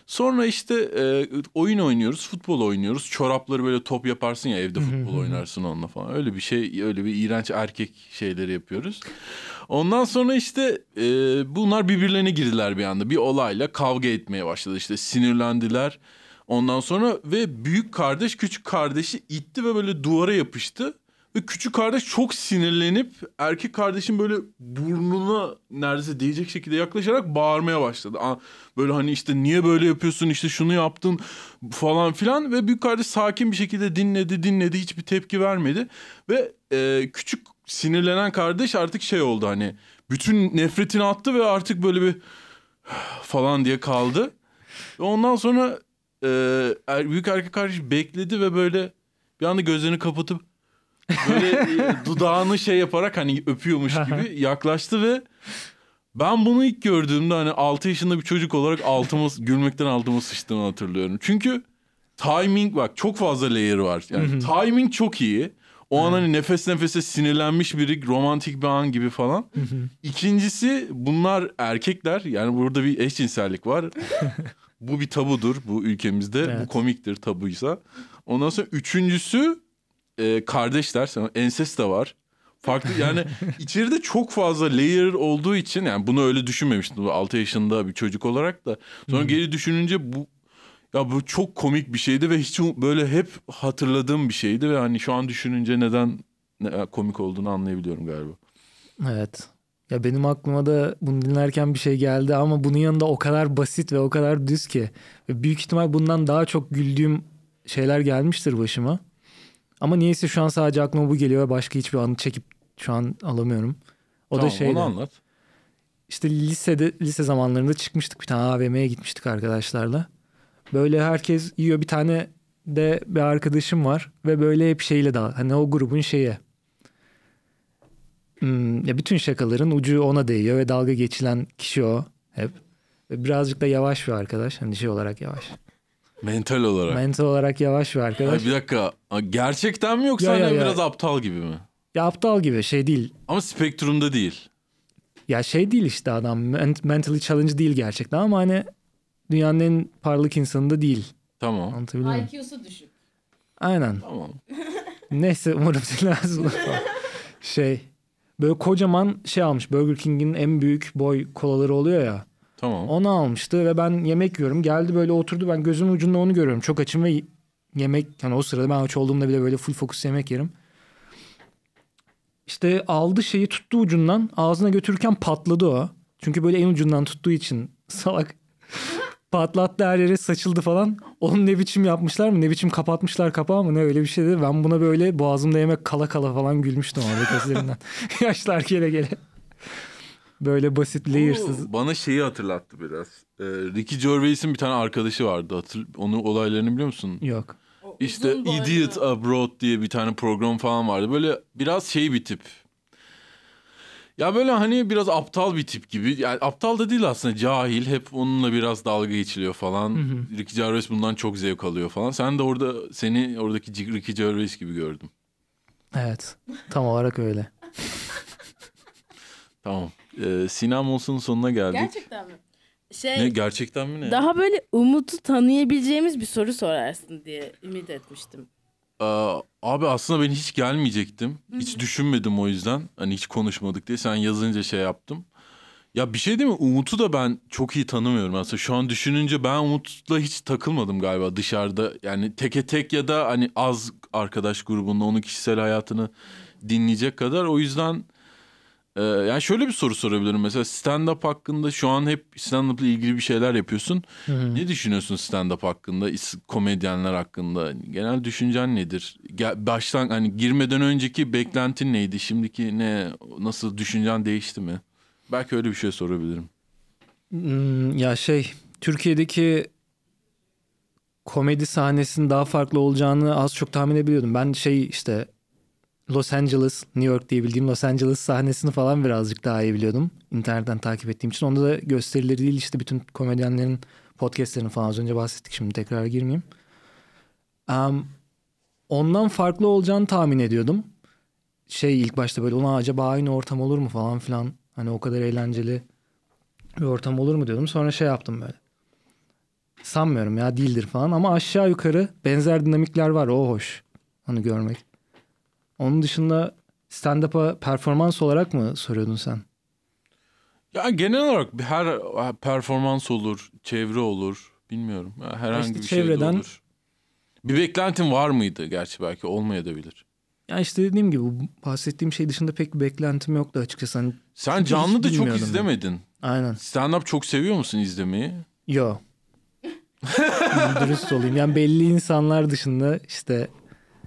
Sonra işte e, oyun oynuyoruz, futbol oynuyoruz. Çorapları böyle top yaparsın ya evde futbol oynarsın onunla falan. Öyle bir şey, öyle bir iğrenç erkek şeyleri yapıyoruz. Ondan sonra işte e, bunlar birbirlerine girdiler bir anda. Bir olayla kavga etmeye başladı. İşte sinirlendiler. Ondan sonra ve büyük kardeş küçük kardeşi itti ve böyle duvara yapıştı. Ve küçük kardeş çok sinirlenip erkek kardeşin böyle burnuna neredeyse değecek şekilde yaklaşarak bağırmaya başladı. Böyle hani işte niye böyle yapıyorsun işte şunu yaptın falan filan. Ve büyük kardeş sakin bir şekilde dinledi dinledi hiçbir tepki vermedi. Ve e, küçük sinirlenen kardeş artık şey oldu hani bütün nefretini attı ve artık böyle bir falan diye kaldı. Ve ondan sonra e, büyük erkek kardeş bekledi ve böyle bir anda gözlerini kapatıp böyle dudağını şey yaparak hani öpüyormuş gibi yaklaştı ve ben bunu ilk gördüğümde hani altı yaşında bir çocuk olarak altıma gülmekten altıma sıçtığını hatırlıyorum. Çünkü timing bak çok fazla layer var. Yani timing çok iyi. O an hani nefes nefese sinirlenmiş biri romantik bir an gibi falan. İkincisi bunlar erkekler. Yani burada bir eşcinsellik var. Bu bir tabudur bu ülkemizde. Evet. Bu komiktir tabuysa. Ondan sonra üçüncüsü e, kardeşler. Ensest de var. Farklı yani içeride çok fazla layer olduğu için yani bunu öyle düşünmemiştim altı yaşında bir çocuk olarak da. Sonra geri düşününce bu ya bu çok komik bir şeydi ve hiç böyle hep hatırladığım bir şeydi ve hani şu an düşününce neden komik olduğunu anlayabiliyorum galiba. Evet. Ya benim aklıma da bunu dinlerken bir şey geldi ama bunun yanında o kadar basit ve o kadar düz ki ve büyük ihtimal bundan daha çok güldüğüm şeyler gelmiştir başıma. Ama niyeyse şu an sadece aklıma bu geliyor ve başka hiçbir anı çekip şu an alamıyorum. O tamam, da şeydi. Onu anlat. İşte lisede lise zamanlarında çıkmıştık bir tane A V M'ye gitmiştik arkadaşlarla. Böyle herkes yiyor, bir tane de bir arkadaşım var ve böyle hep şeyle daha hani o grubun şeye hmm, ya bütün şakaların ucu ona değiyor ve dalga geçilen kişi o hep. Ve birazcık da yavaş bir arkadaş hani şey olarak yavaş. Mental olarak. Mental olarak yavaş bir arkadaş. Ya bir dakika gerçekten mi yoksa ya, ya, hani ya. Biraz aptal gibi mi? Ya aptal gibi şey değil. Ama spektrumda değil. Ya şey değil işte adam mentally challenge değil gerçekten ama hani dünyanın en parlak insanı da değil. Tamam. Anlatabiliyor muyum? I Q'su düşük. Aynen. Tamam. Neyse umarım lazım. Şey böyle kocaman şey almış Burger King'in en büyük boy kolaları oluyor ya. Tamam. Onu almıştı ve ben yemek yiyorum. Geldi böyle oturdu ben gözümün ucunda onu görüyorum. Çok açım ve yemek yani o sırada ben aç olduğumda bile böyle full fokus yemek yerim. İşte aldı şeyi tuttu ucundan ağzına götürürken patladı o. Çünkü böyle en ucundan tuttuğu için salak. Patlattı her yere saçıldı falan. Onun ne biçim yapmışlar mı? Ne biçim kapatmışlar kapağı mı? Ne öyle bir şey dedi. Ben buna böyle boğazımda yemek kala kala falan gülmüştüm orada gözlerinden. Yaşlar gele gele. Böyle basit layersız. Bana şeyi hatırlattı biraz. Ee, Ricky Gervais'in bir tane arkadaşı vardı. Hatır... Onun olaylarını biliyor musun? Yok. İşte Idiot Abroad diye bir tane program falan vardı. Böyle biraz şey bir tip. Ya böyle hani biraz aptal bir tip gibi. Yani aptal da değil aslında cahil. Hep onunla biraz dalga geçiliyor falan. Hı hı. Ricky Gervais bundan çok zevk alıyor falan. Sen de orada seni oradaki Ricky Gervais gibi gördüm. Evet. Tam olarak öyle. Tamam. Ee, Sina Molsun'un sonuna geldik. Gerçekten mi? Şey, ne, gerçekten mi ne? Daha böyle Umut'u tanıyabileceğimiz bir soru sorarsın diye ümit etmiştim. Aa, abi aslında ben hiç gelmeyecektim. Hı-hı. Hiç düşünmedim o yüzden. Hani hiç konuşmadık diye. Sen yazınca şey yaptım. Ya bir şey değil mi? Umut'u da ben çok iyi tanımıyorum aslında. Şu an düşününce ben Umut'la hiç takılmadım galiba dışarıda. Yani teke tek ya da hani az arkadaş grubunda onun kişisel hayatını dinleyecek kadar. O yüzden... Yani şöyle bir soru sorabilirim mesela stand-up hakkında şu an hep stand-up'la ilgili bir şeyler yapıyorsun. Hı-hı. Ne düşünüyorsun stand-up hakkında, komedyenler hakkında? Genel düşüncen nedir? Baştan hani girmeden önceki beklentin neydi? Şimdiki ne, nasıl düşüncen değişti mi? Belki öyle bir şey sorabilirim. Ya şey Türkiye'deki komedi sahnesinin daha farklı olacağını az çok tahmin edebiliyordum. Ben şey işte... Los Angeles, New York diye bildiğim Los Angeles sahnesini falan birazcık daha iyi biliyordum. İnternetten takip ettiğim için. Onda da gösterileri değil işte bütün komedyenlerin podcastlerini falan az önce bahsettik. Şimdi tekrar girmeyeyim. Um, ondan farklı olacağını tahmin ediyordum. Şey ilk başta böyle ona acaba aynı ortam olur mu falan filan. Hani o kadar eğlenceli bir ortam olur mu diyordum. Sonra şey yaptım böyle. Sanmıyorum ya değildir falan ama aşağı yukarı benzer dinamikler var. O hoş. Onu görmek. Onun dışında stand-up'a performans olarak mı soruyordun sen? Ya genel olarak her performans olur, çevre olur, bilmiyorum. Herhangi işte bir çevreden... şey olur. Bir beklentin var mıydı gerçi belki olmayabilir. Ya işte dediğim gibi bahsettiğim şey dışında pek bir beklentim yoktu açıkçası. Hani sen canlı da çok izlemedin. Yani. Aynen. Stand-up çok seviyor musun izlemeyi? Yo. Dürüst olayım. Yani belli insanlar dışında işte...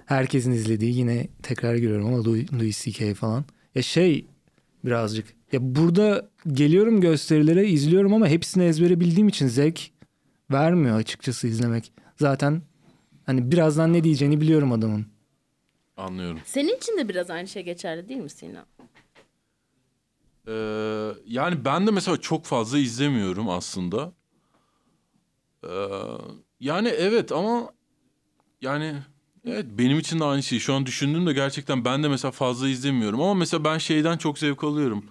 Herkesin izlediği yine tekrar görüyorum ama Louis C K falan. Ya şey birazcık. Ya burada geliyorum gösterilere izliyorum ama hepsini ezbere bildiğim için zevk vermiyor açıkçası izlemek. zaten hani birazdan ne diyeceğini biliyorum adamın. Anlıyorum. Senin için de biraz aynı şey geçerli değil mi Sina? Ee, yani ben de mesela çok fazla izlemiyorum aslında. Ee, yani evet ama yani evet benim için de aynı şey. Şu an düşündüm de gerçekten ben de mesela fazla izlemiyorum. Ama mesela ben şeyden çok zevk alıyorum.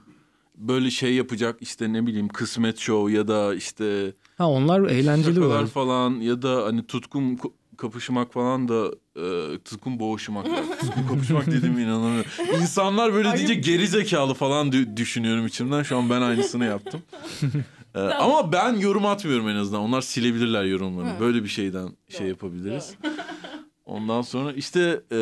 Böyle şey yapacak işte ne bileyim kısmet show ya da işte... Ha onlar eğlenceli var. Falan ya da hani tutkum... Kapışmak falan da e, tutkum boğuşmak. Tutkum kapışmak dediğime inanamıyorum. İnsanlar böyle diyece geri zekalı falan d- düşünüyorum içimden. Şu an ben aynısını yaptım. e, ama ben yorum atmıyorum en azından. Onlar silebilirler yorumlarını. Böyle bir şeyden şey yapabiliriz. Ondan sonra işte e,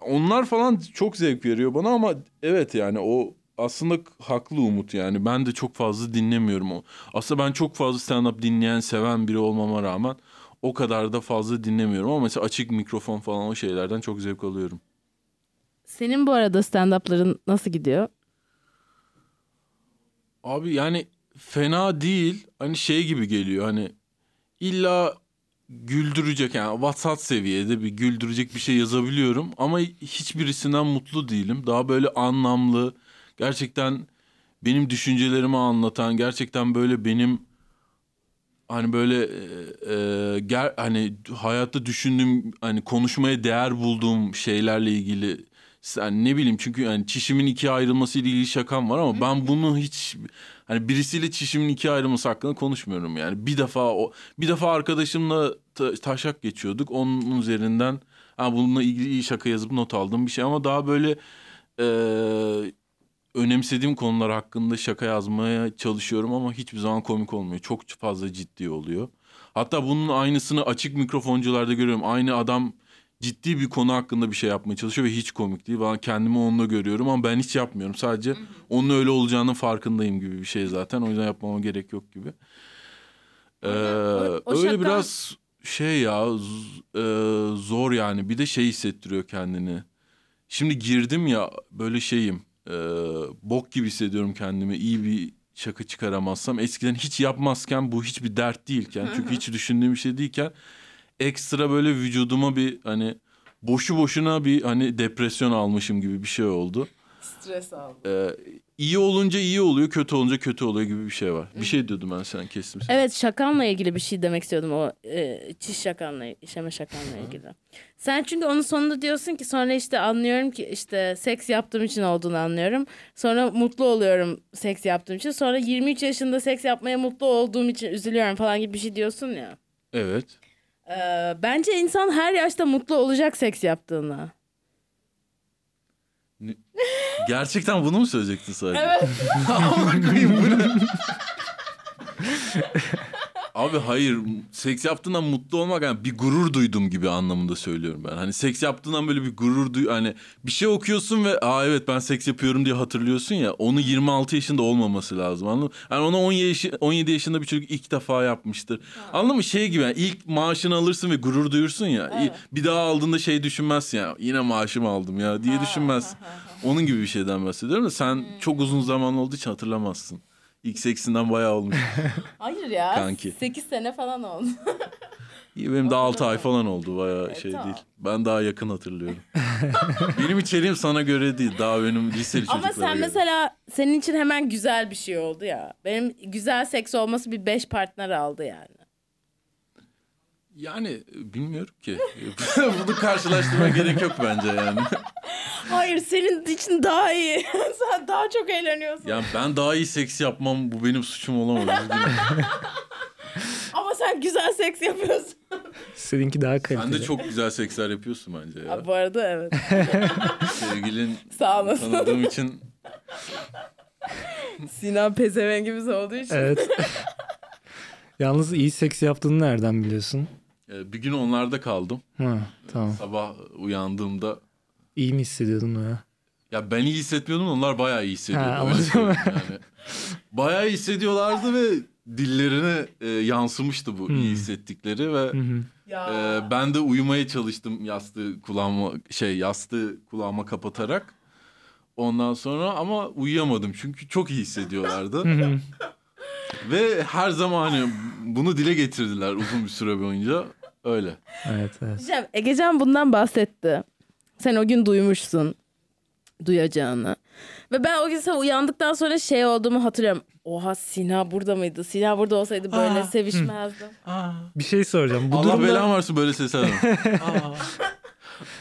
onlar falan çok zevk veriyor bana ama evet yani o aslında haklı Umut yani. Ben de çok fazla dinlemiyorum. Aslında ben çok fazla stand-up dinleyen, seven biri olmama rağmen o kadar da fazla dinlemiyorum ama mesela açık mikrofon falan o şeylerden çok zevk alıyorum. Senin bu arada stand-up'ların nasıl gidiyor? Abi yani fena değil. Hani şey gibi geliyor hani illa güldürecek yani WhatsApp seviyede bir güldürecek bir şey yazabiliyorum. Ama hiçbirisinden mutlu değilim. Daha böyle anlamlı, gerçekten benim düşüncelerimi anlatan, gerçekten böyle benim... Hani böyle e, ger, hani hayatta düşündüğüm hani konuşmaya değer bulduğum şeylerle ilgili yani ne bileyim çünkü yani çişimin ikiye ayrılması ile ilgili şakam var ama ben bunu hiç hani birisiyle çişimin ikiye ayrılması hakkında konuşmuyorum yani bir defa o bir defa arkadaşımla ta, taşak geçiyorduk onun üzerinden ha yani bununla ilgili iyi şaka yazıp not aldığım bir şey ama daha böyle e, önemsediğim konular hakkında şaka yazmaya çalışıyorum ama hiçbir zaman komik olmuyor. Çok fazla ciddi oluyor. Hatta bunun aynısını açık mikrofoncularda görüyorum. Aynı adam ciddi bir konu hakkında bir şey yapmaya çalışıyor ve hiç komik değil. Ben kendimi onunla görüyorum ama ben hiç yapmıyorum. Sadece onun öyle olacağının farkındayım gibi bir şey zaten. O yüzden yapmama gerek yok gibi. Ee, o, o öyle şaka... biraz şey ya z- e- zor yani. Bir de şey hissettiriyor kendini. Şimdi girdim ya böyle şeyim. Ee, bok gibi hissediyorum kendimi. İyi bir şaka çıkaramazsam eskiden hiç yapmazken bu hiçbir dert değilken çünkü hiç düşündüğüm bir şey değilken ekstra böyle vücuduma bir hani boşu boşuna bir hani depresyon almışım gibi bir şey oldu. Stres aldım. Ee, iyi olunca iyi oluyor, kötü olunca kötü oluyor gibi bir şey var. Bir şey diyordum ben sen kestim. Seni. Evet şakanla ilgili bir şey demek istiyordum o e, çiş şakanla, işeme şakanla ilgili. Sen çünkü onun sonunda diyorsun ki sonra işte anlıyorum ki işte seks yaptığım için olduğunu anlıyorum. Sonra mutlu oluyorum seks yaptığım için. Sonra yirmi üç yaşında seks yapmaya mutlu olduğum için üzülüyorum falan gibi bir şey diyorsun ya. Evet. Ee, bence insan her yaşta mutlu olacak seks yaptığına. Gerçekten bunu mu söyleyecektin sadece? Evet. Abi hayır seks yaptığından mutlu olmak yani bir gurur duydum gibi anlamında söylüyorum ben. Hani seks yaptığından böyle bir gurur duy hani bir şey okuyorsun ve aa evet ben seks yapıyorum diye hatırlıyorsun ya onu yirmi altı yaşında olmaması lazım anladın mı? Yani onu on yedi yaşında bir çocuk ilk defa yapmıştır. Ha. Anladın mı şey gibi yani ilk maaşını alırsın ve gurur duyursun ya evet. Bir daha aldığında şey düşünmezsin ya yine maaşımı aldım ya diye düşünmezsin. Ha, ha, ha. Onun gibi bir şeyden bahsediyorum da sen hmm. çok uzun zaman olduğu için hatırlamazsın. İlk seksinden bayağı olmuş. Hayır ya. Kanki. sekiz sene falan oldu. İyi benim de altı ay falan oldu bayağı evet, şey tamam. Değil. Ben daha yakın hatırlıyorum. Benim içeriğim sana göre değil. Daha benim liseli çocuklara göre. Ama sen göre. Mesela senin için hemen güzel bir şey oldu ya. Benim güzel seks olması bir beş partner aldı yani. Yani bilmiyorum ki. Bunu karşılaştırmaya gerek yok bence yani. Hayır senin için daha iyi. Sen daha çok eğleniyorsun. Yani ben daha iyi seks yapmam bu benim suçum olamaz. Ama sen güzel seks yapıyorsun. Seninki daha kaliteli. Sen de çok güzel seksler yapıyorsun bence ya. Abi bu arada evet. Sevgilin tanıdığım için. Sinan pezeven gibi olduğu için. Evet. Yalnız iyi seks yaptığını nereden biliyorsun? Bir gün onlarda kaldım. Ha, tamam. Sabah uyandığımda. İyi mi hissediyordun ya? Ya ben iyi hissetmiyordum onlar bayağı iyi hissediyordu. Ha, yani. Bayağı iyi hissediyorlardı ve dillerine e, yansımıştı bu hmm. iyi hissettikleri ve hmm. e, ben de uyumaya çalıştım yastığı kulağıma şey yastığı kulağıma kapatarak. Ondan sonra ama uyuyamadım çünkü çok iyi hissediyorlardı. Hmm. Ve her zaman hani bunu dile getirdiler uzun bir süre boyunca. Öyle. Evet, evet. Cem, Egecan bundan bahsetti. Sen o gün duymuşsun duyacağını. Ve ben o gün sen uyandıktan sonra şey olduğumu hatırlıyorum. Oha, Sina burada mıydı? Sina burada olsaydı böyle Aa, sevişmezdim. Aa. Bir şey soracağım. Bu Allah durumda... belan varsa böyle seslerim.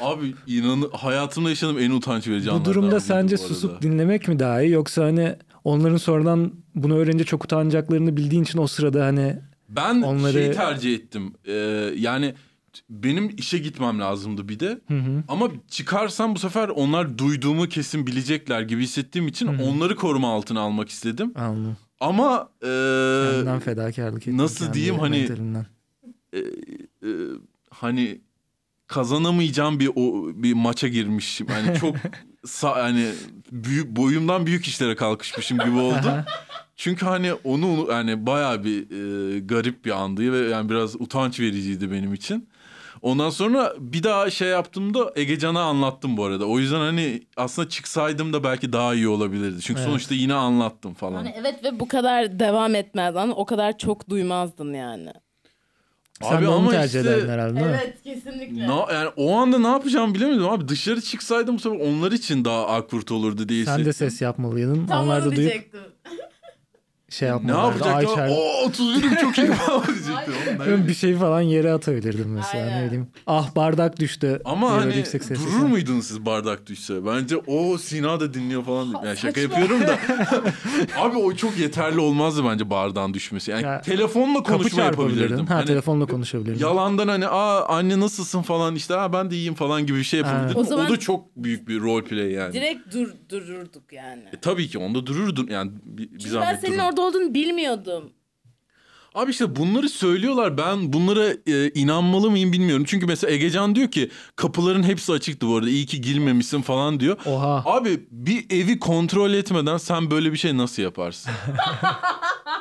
Abi inan, hayatımda yaşadığım en utanç verici anlardan. Bu durumda sence bu susup dinlemek mi daha iyi? Yoksa hani onların sonradan bunu öğrenince çok utanacaklarını bildiğin için o sırada hani... Ben onları... şeyi tercih ettim. Ee, yani... Benim işe gitmem lazımdı bir de. Hı hı. Ama çıkarsam bu sefer onlar duyduğumu kesin bilecekler gibi hissettiğim için hı hı. onları koruma altına almak istedim. Anladım. Ama e, kendinden fedakarlık ettim. Nasıl diyeyim hani e, e, hani kazanamayacağım bir o, bir maça girmişim. Hani çok hani büyük, boyumdan büyük işlere kalkışmışım gibi oldu. Çünkü hani onu yani bayağı bir e, garip bir andı ve yani biraz utanç vericiydi benim için. Ondan sonra bir daha şey yaptığımda Egecan'a anlattım bu arada. O yüzden hani aslında çıksaydım da belki daha iyi olabilirdi. Çünkü evet. sonuçta yine anlattım falan. Yani evet ve bu kadar devam etmez. Hani o kadar çok duymazdın yani. Sen abi ama tercih işte... ederdin herhalde. Evet kesinlikle. Na, yani o anda ne yapacağımı bilemedim abi. Dışarı çıksaydım bu sefer onlar için daha akurt olurdu diye hissettim. Sen de ses yapmalıydın. Tam onlar da diyecektim. Duyup... şey yapmalar. Ne yapacaktım? Ooo otuz birim çok iyi falan diyecektim. Bir şey falan yere atabilirdim mesela. Aynen. Ne bileyim. Ah bardak düştü. Ama hani durur muydunuz siz bardak düşse? Bence o Sina da dinliyor falan. Yani şaka yapıyorum da. Abi o çok yeterli olmazdı bence bardağın düşmesi. Yani ya, telefonla konuşma yapabilirdim. Ha hani, telefonla konuşabilirdim. Yalandan hani aa anne nasılsın falan işte ha ben de iyiyim falan gibi bir şey yapabilirdim. O, zaman, o da çok büyük bir role play yani. Direkt dur, dururduk yani. E, tabii ki onda dururdun yani. Çünkü ben senin orada olduğunu bilmiyordum. Abi işte bunları söylüyorlar. Ben bunlara e, inanmalı mıyım bilmiyorum. Çünkü mesela Egecan diyor ki kapıların hepsi açıktı bu arada. İyi ki girmemişsin falan diyor. Oha. Abi bir evi kontrol etmeden sen böyle bir şey nasıl yaparsın?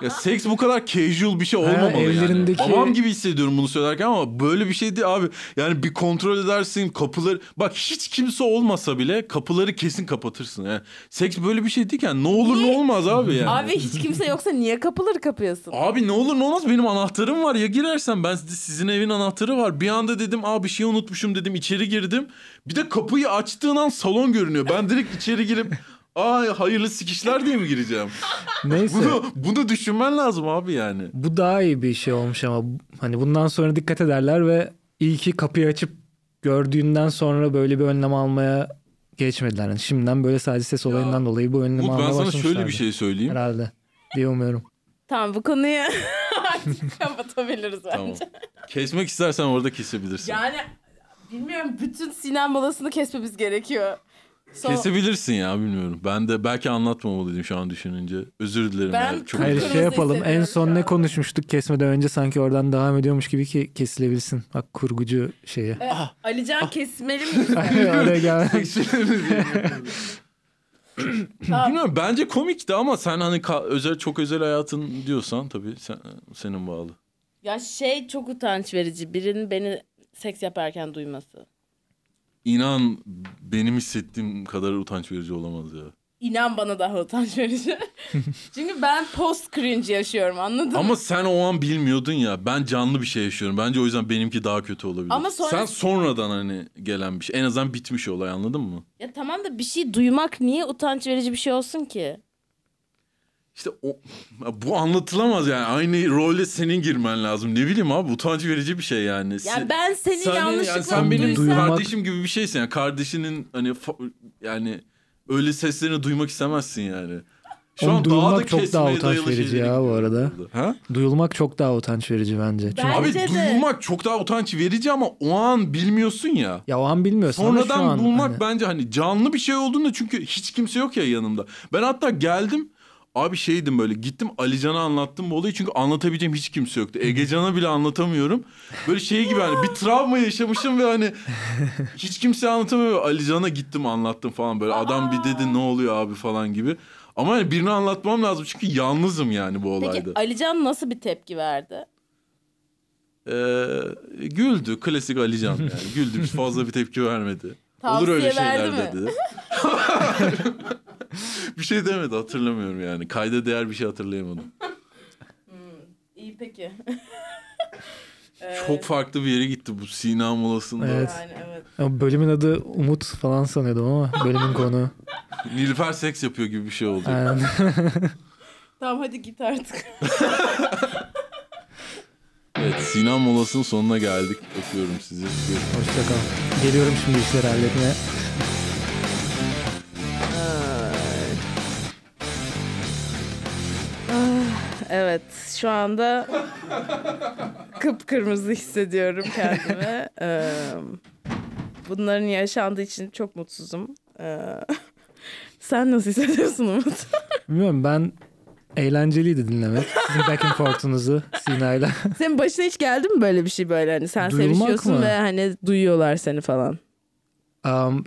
Ya seks bu kadar casual bir şey olmamalı ha, evlerindeki... yani. Babam gibi hissediyorum bunu söylerken ama böyle bir şeydi abi. Yani bir kontrol edersin kapıları. Bak hiç kimse olmasa bile kapıları kesin kapatırsın. Yani seks böyle bir şey değilken yani. Ne olur niye? Ne olmaz abi yani. Abi hiç kimse yoksa niye kapıları kapıyorsun? Abi ne olur ne olmaz benim anahtarım var ya girersen ben sizin evin anahtarı var. Bir anda dedim abi bir şey unutmuşum dedim içeri girdim. Bir de kapıyı açtığın an salon görünüyor. Ben direkt içeri girip... Ay hayırlı sikişler diye mi gireceğim? Neyse. Bunu, bunu düşünmen lazım abi yani. Bu daha iyi bir şey olmuş ama hani bundan sonra dikkat ederler ve iyi ki kapıyı açıp gördüğünden sonra böyle bir önlem almaya geçmediler. Yani şimdiden böyle sadece ses olayından ya, dolayı bu önlemi almaya başlamışlardı. Ben sana şöyle bir şey söyleyeyim. Herhalde diye umuyorum. Tamam bu konuyu artık kapatabiliriz bence. Tamam. Kesmek istersen orada kesebilirsin. Yani bilmiyorum bütün Sinem balasını kesmemiz gerekiyor. So, kesebilirsin ya bilmiyorum. Ben de belki anlatmamalıydım şu an düşününce. Özür dilerim. Ben çok hayır şey yapalım. En son ne konuşmuştuk kesmeden önce sanki oradan devam ediyormuş gibi ki kesilebilsin. Bak kurgucu şeyi. E, ah, Alican ah. Kesmeli miyiz? Oraya gelmek. Bilmiyorum bence komikti ama sen hani ka- özel çok özel hayatın diyorsan tabii sen, senin bağlı. Ya şey çok utanç verici. Birinin beni seks yaparken duyması. İnan benim hissettiğim kadar utanç verici olamaz ya. İnan bana daha utanç verici. Çünkü ben post cringe yaşıyorum anladın mı? Ama sen o an bilmiyordun ya. Ben canlı bir şey yaşıyorum. Bence o yüzden benimki daha kötü olabilir. Ama sonra... Sen sonradan hani gelen bir şey. En azından bitmiş olay anladın mı? Ya tamam da bir şey duymak niye utanç verici bir şey olsun ki? İşte o, bu anlatılamaz yani. Aynı role senin girmen lazım. Ne bileyim abi utanç verici bir şey yani. Ya ben seni sen, yanlışlıkla yani sen benim duysam... kardeşim gibi bir şeysin. Yani kardeşinin hani yani öyle seslerini duymak istemezsin yani. Şu Onu an duyulmak daha da çok daha utanç verici ya bu arada. Ha? Duyulmak çok daha utanç verici bence. Çünkü... Abi de. Duyulmak çok daha utanç verici ama o an bilmiyorsun ya. Ya o an bilmiyorsun. Sonradan ama şu bulmak an, hani... bence hani canlı bir şey olduğunda çünkü hiç kimse yok ya yanımda. Ben hatta geldim. Abi şeydim böyle gittim Alican'a anlattım bu olayı çünkü anlatabileceğim hiç kimse yoktu. Egecan'a bile anlatamıyorum. Böyle şey gibi hani bir travma yaşamışım ve hani hiç kimseye anlatamıyorum. Alican'a gittim anlattım falan böyle adam bir dedi ne oluyor abi falan gibi. Ama hani birini anlatmam lazım çünkü yalnızım yani bu olayda. Peki Alican nasıl bir tepki verdi? Ee, güldü klasik Alican yani güldü fazla bir tepki vermedi. Tavsiye olur öyle şeyler dedi. Bir şey demedi hatırlamıyorum yani. Kayda değer bir şey hatırlayamadım. Hmm, iyi peki. Çok farklı bir yere gitti bu Sina molasında. Evet. Yani, evet. Ya bölümün adı Umut falan sanıyordum ama bölümün konuğu. Nilüfer seks yapıyor gibi bir şey oldu. Aynen. Tamam hadi git artık. Evet, Sina molasının sonuna geldik. Öpüyorum sizi. Hoşçakalın. Geliyorum şimdi işleri halletmeye. Evet, şu anda kıpkırmızı hissediyorum kendimi. Bunların yaşandığı için çok mutsuzum. Sen nasıl hissediyorsun Umut? Bilmiyorum, ben eğlenceliydi dinlemek. Sizin back and forth'unuzu Sina'yla. Senin başına hiç geldi mi böyle bir şey, böyle hani sen duyulmak sevişiyorsun mı? Ve hani duyuyorlar seni falan? Um,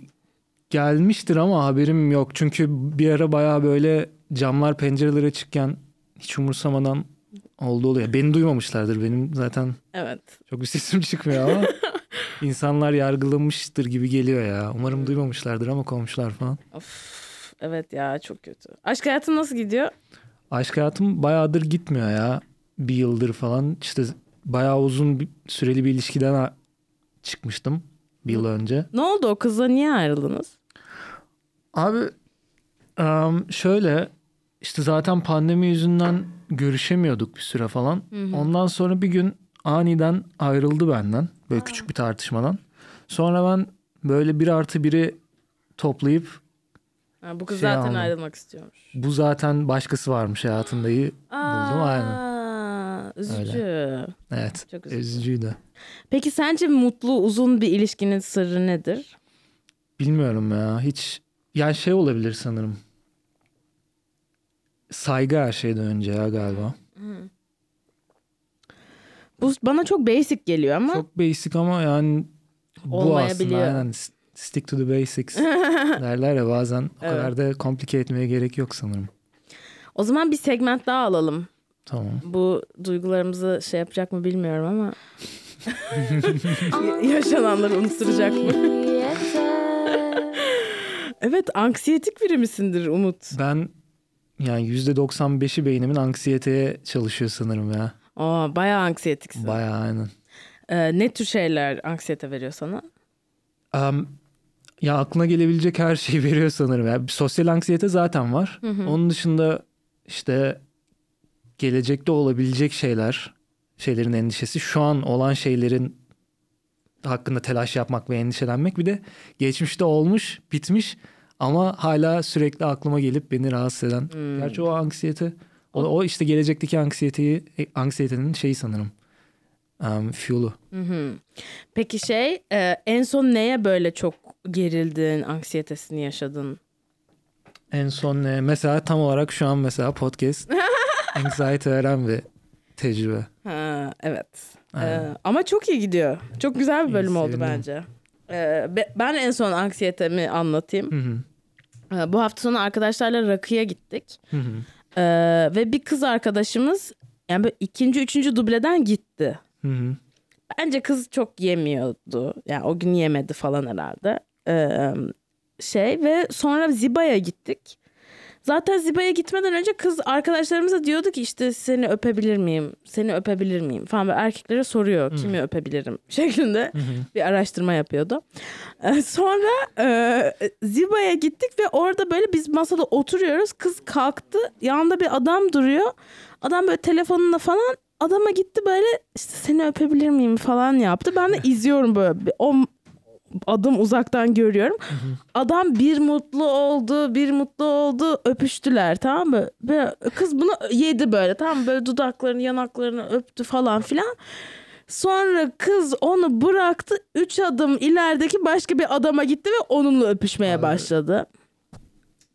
gelmiştir ama haberim yok. Çünkü bir ara bayağı böyle camlar pencereleri açıkken hiç umursamadan oldu oluyor. Beni duymamışlardır. Benim zaten evet. Çok bir sesim çıkmıyor ama insanlar yargılamıştır gibi geliyor ya. Umarım duymamışlardır ama komşular falan. Of, evet ya, çok kötü. Aşk hayatın nasıl gidiyor? Aşk hayatım bayağıdır gitmiyor ya. Bir yıldır falan. İşte bayağı uzun bir, süreli bir ilişkiden çıkmıştım bir yıl önce. Ne oldu o kızla, niye ayrıldınız? Abi um, şöyle... İşte zaten pandemi yüzünden görüşemiyorduk bir süre falan. Hı hı. Ondan sonra bir gün aniden ayrıldı benden. Böyle ha. küçük bir tartışmadan. Sonra ben böyle bir artı biri toplayıp... Ha, bu kız şey zaten anladım. Ayrılmak istiyormuş. Bu zaten başkası varmış hayatındayı buldum. Aynen. Üzücü. Öyle. Evet. Çok üzücü. Üzücüydü. Peki sence mutlu uzun bir ilişkinin sırrı nedir? Bilmiyorum ya. Hiç yani şey olabilir sanırım. Saygı her şeyden önce ya galiba. Hmm. Bu bana çok basic geliyor ama. Çok basic ama yani bu aslında yani stick to the basics derler ya bazen. O evet. kadar da komplike etmeye gerek yok sanırım. O zaman bir segment daha alalım. Tamam. Bu duygularımızı şey yapacak mı bilmiyorum ama. Yaşananları unutturacak mı? Evet, anksiyetik biri misindir Umut? Ben... Yani yüzde doksan beşi beynimin anksiyeteye çalışıyor sanırım ya. Aa, bayağı anksiyetiksin. Bayağı aynen. Ee, ne tür şeyler anksiyete veriyor sana? Um, ya aklına gelebilecek her şeyi veriyor sanırım. Ya. Sosyal anksiyete zaten var. Hı hı. Onun dışında işte gelecekte olabilecek şeyler, şeylerin endişesi, şu an olan şeylerin hakkında telaş yapmak ve endişelenmek. Bir de geçmişte olmuş, bitmiş... Ama hala sürekli aklıma gelip beni rahatsız eden. Hmm. Gerçi o anksiyete, o, o işte gelecekteki anksiyeteyi, anksiyetenin şeyi sanırım, um, fuel'u. Peki şey, en son neye böyle çok gerildin, anksiyetesini yaşadın? En son ne? Mesela tam olarak şu an mesela podcast anxiety veren bir tecrübe. Ha, evet. Ee, ama çok iyi gidiyor. Çok güzel bir bölüm iyi, oldu sevindim. Bence. Ben en son anksiyetemi anlatayım. Hı hı. Bu hafta sonu arkadaşlarla rakıya gittik. Hı hı. Ee, ve bir kız arkadaşımız yani böyle ikinci, üçüncü dubleden gitti. Hı hı. Bence kız çok yemiyordu. Yani o gün yemedi falan herhalde. Ee, şey ve sonra Ziba'ya gittik. Zaten Ziba'ya gitmeden önce kız arkadaşlarımıza diyordu ki işte seni öpebilir miyim? Seni öpebilir miyim? Falan böyle erkeklere soruyor. Hı. Kimi öpebilirim? Şeklinde hı hı. bir araştırma yapıyordu. Ee, sonra e, Ziba'ya gittik ve orada böyle biz masada oturuyoruz. Kız kalktı. Yanında bir adam duruyor. Adam böyle telefonuna falan adama gitti böyle işte seni öpebilir miyim falan yaptı. Ben de izliyorum böyle. O adım uzaktan görüyorum. Hı hı. Adam bir mutlu oldu, bir mutlu oldu. Öpüştüler, tamam mı? Böyle, kız bunu yedi böyle, tamam mı? Böyle dudaklarını, yanaklarını öptü falan filan. Sonra kız onu bıraktı. Üç adım ilerideki başka bir adama gitti ve onunla öpüşmeye başladı.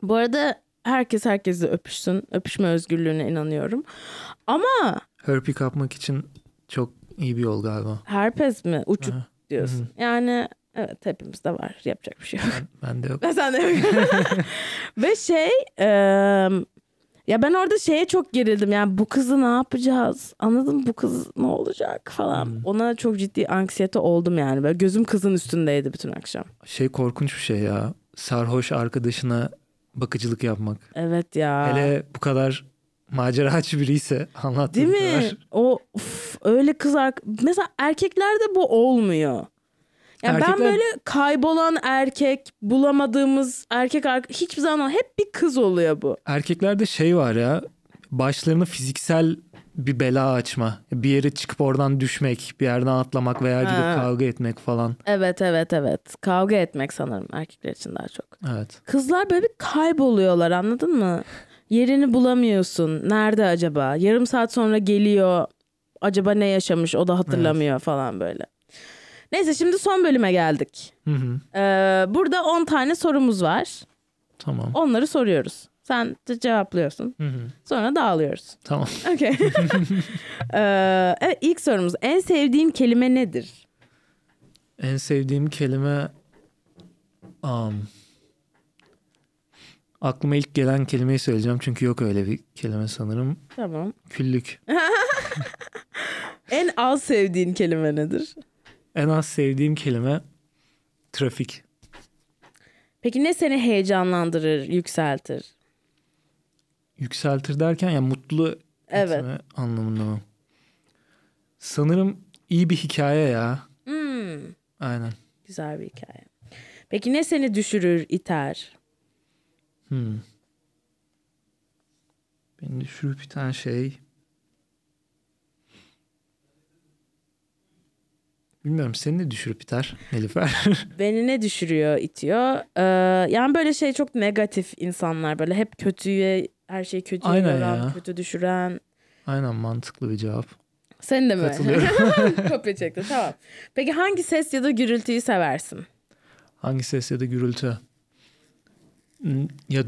Bu arada herkes herkesle öpüşsün. Öpüşme özgürlüğüne inanıyorum. Ama... Herpes kapmak için çok iyi bir yol galiba. Herpes mi? Uçuk ha. diyorsun. Hı hı. Yani... Evet, hepimizde var. Yapacak bir şey yok. Ben, ben de yok. Ben sen de yok. Ve şey, e, ya ben orada şeye çok gerildim. Yani bu kızı ne yapacağız? Anladın mı? Bu kız ne olacak falan. Hmm. Ona çok ciddi anksiyete oldum yani. Böyle gözüm kızın üstündeydi bütün akşam. Şey korkunç bir şey ya. Sarhoş arkadaşına bakıcılık yapmak. Evet ya. Hele bu kadar maceracı biriyse anlattığım kadar. Değil mi? O Of, öyle kız arkadaş. Mesela erkeklerde bu olmuyor. Yani erkekler... ben böyle kaybolan erkek, bulamadığımız erkek arkadaş, hiçbir zaman hep bir kız oluyor bu. Erkeklerde şey var ya, başlarına fiziksel bir bela açma. Bir yere çıkıp oradan düşmek, bir yerden atlamak veya gidip ha. kavga etmek falan. Evet evet evet. Kavga etmek sanırım erkekler için daha çok. Evet. Kızlar böyle bir kayboluyorlar, anladın mı? Yerini bulamıyorsun. Nerede acaba? Yarım saat sonra geliyor. Acaba ne yaşamış, o da hatırlamıyor evet. falan böyle. Neyse, şimdi son bölüme geldik. Hı hı. Ee, burada on tane sorumuz var. Tamam. Onları soruyoruz. Sen de cevaplıyorsun. Hı hı. Sonra dağılıyoruz. Tamam. Okay. ee, evet, ilk sorumuz. En sevdiğim kelime nedir? En sevdiğim kelime... Um, aklıma ilk gelen kelimeyi söyleyeceğim. Çünkü yok öyle bir kelime sanırım. Tamam. Küllük. En az sevdiğin kelime nedir? En az sevdiğim kelime trafik. Peki ne seni heyecanlandırır, yükseltir? Yükseltir derken yani mutlu evet. etme anlamında mı? Sanırım iyi bir hikaye ya. Hmm. Aynen. Güzel bir hikaye. Peki ne seni düşürür, iter? Hmm. Beni düşürüp iten şey... Bilmiyorum, seni ne düşürüp iter Nilüfer? Beni ne düşürüyor, itiyor? Ee, yani böyle şey, çok negatif insanlar, böyle hep kötüye, her şeyi kötüye yoran, kötü düşüren. Aynen, mantıklı bir cevap. Sen de mi? Katılıyorum. Kopya çekti, tamam. Peki hangi ses ya da gürültüyü seversin? Hangi ses ya da gürültü? Ya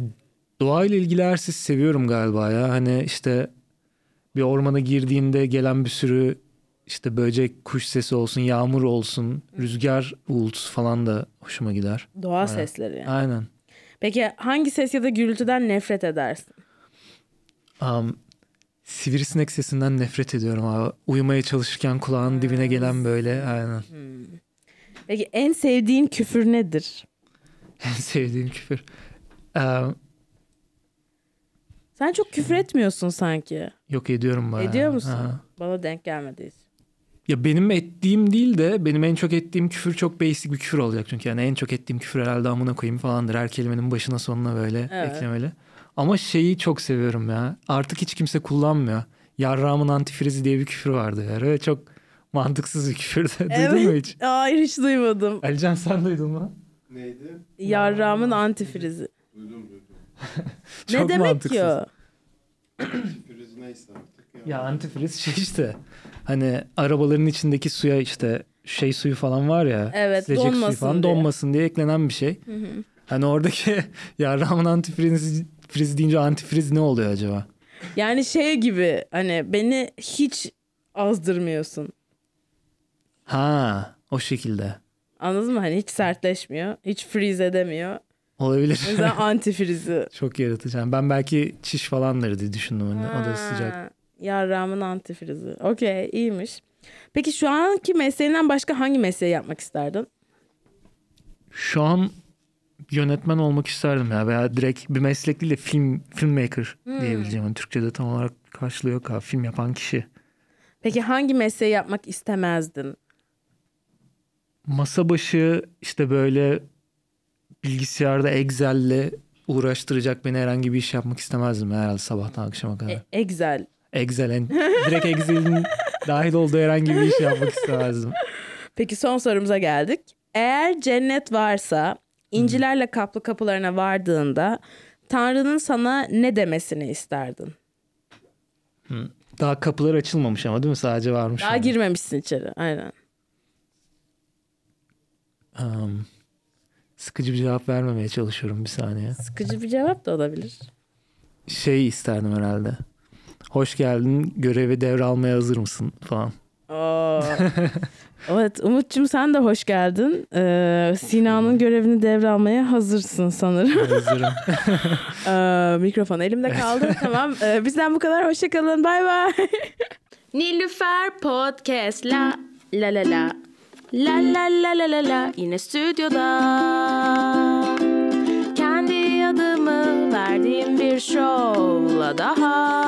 doğayla ilgili her sesi seviyorum galiba ya. Hani işte bir ormana girdiğinde gelen bir sürü İşte böcek, kuş sesi olsun, yağmur olsun, rüzgar uğultusu falan da hoşuma gider. Doğa Aynen. sesleri yani. Aynen. Peki hangi ses ya da gürültüden nefret edersin? Um, sivrisinek sesinden nefret ediyorum abi. Uyumaya çalışırken kulağın hmm. dibine gelen böyle. Aynen. Hmm. Peki en sevdiğin küfür nedir? En sevdiğim küfür? Um, Sen çok küfür etmiyorsun sanki. Yok, ediyorum bayağı. Ediyor musun? Ha. Bana denk gelmediyiz. Ya benim ettiğim değil de benim en çok ettiğim küfür çok basic bir küfür olacak. Çünkü yani en çok ettiğim küfür herhalde amına koyayım falandır. Her kelimenin başına sonuna böyle evet. eklemeli. Ama şeyi çok seviyorum ya. Artık hiç kimse kullanmıyor. Yarrağımın antifrizi diye bir küfür vardı. Yani. Öyle çok mantıksız bir küfürdü. Evet. Duydun mu hiç? Hayır, hiç duymadım. Alican, sen duydun mu? Neydi? Yarrağımın antifrizi. Duydum duydum. Çok ne demek mantıksız. Ki o? Antifriz neyse artık ya. Ya antifriz şey işte. Hani arabaların içindeki suya işte şey suyu falan var ya. Evet, donmasın falan, diye. Donmasın diye eklenen bir şey. Hı hı. Hani oradaki yarrağımın antifriz friz deyince antifriz ne oluyor acaba? Yani şey gibi, hani beni hiç azdırmıyorsun. Ha, o şekilde. Anladın mı? Hani hiç sertleşmiyor. Hiç freeze edemiyor. Olabilir. O yüzden antifrizi. Çok yaratıcı. Yani ben belki çiş falandır diye düşündüm. Ha, o da sıcak. Yarrağımın antifrizi. Okey, iyiymiş. Peki şu anki mesleğinden başka hangi mesleği yapmak isterdin? Şu an yönetmen olmak isterdim ya. Veya direkt bir meslek değil de film, filmmaker hmm. diyebileceğim. Yani Türkçe'de tam olarak karşılığı yok ha. Film yapan kişi. Peki hangi mesleği yapmak istemezdin? Masa başı işte böyle... Bilgisayarda Excel'le uğraştıracak beni herhangi bir iş yapmak istemezdim herhalde sabahtan akşama kadar. E- Excel. Excel. Yani direkt Excel'in dahil olduğu herhangi bir iş yapmak istemezdim. Peki son sorumuza geldik. Eğer cennet varsa, incilerle kaplı kapılarına vardığında Tanrı'nın sana ne demesini isterdin? Hı. Daha kapılar açılmamış ama değil mi? Sadece varmış. Daha yani. Girmemişsin içeri. Aynen. Um... Sıkıcı bir cevap vermemeye çalışıyorum, bir saniye. Sıkıcı bir cevap da olabilir. Şey isterdim herhalde. Hoş geldin, görevi devralmaya hazır mısın falan. Evet, Umut'cum sen de hoş geldin. Ee, Sina'nın görevini devralmaya hazırsın sanırım. Hazırım. ee, mikrofon elimde kaldı. Evet. Tamam, ee, bizden bu kadar. Hoşçakalın, bay bay. Nilüfer Podcast la la la la. La la la la la la, yine stüdyoda. Kendi adımı verdiğim bir şovla daha.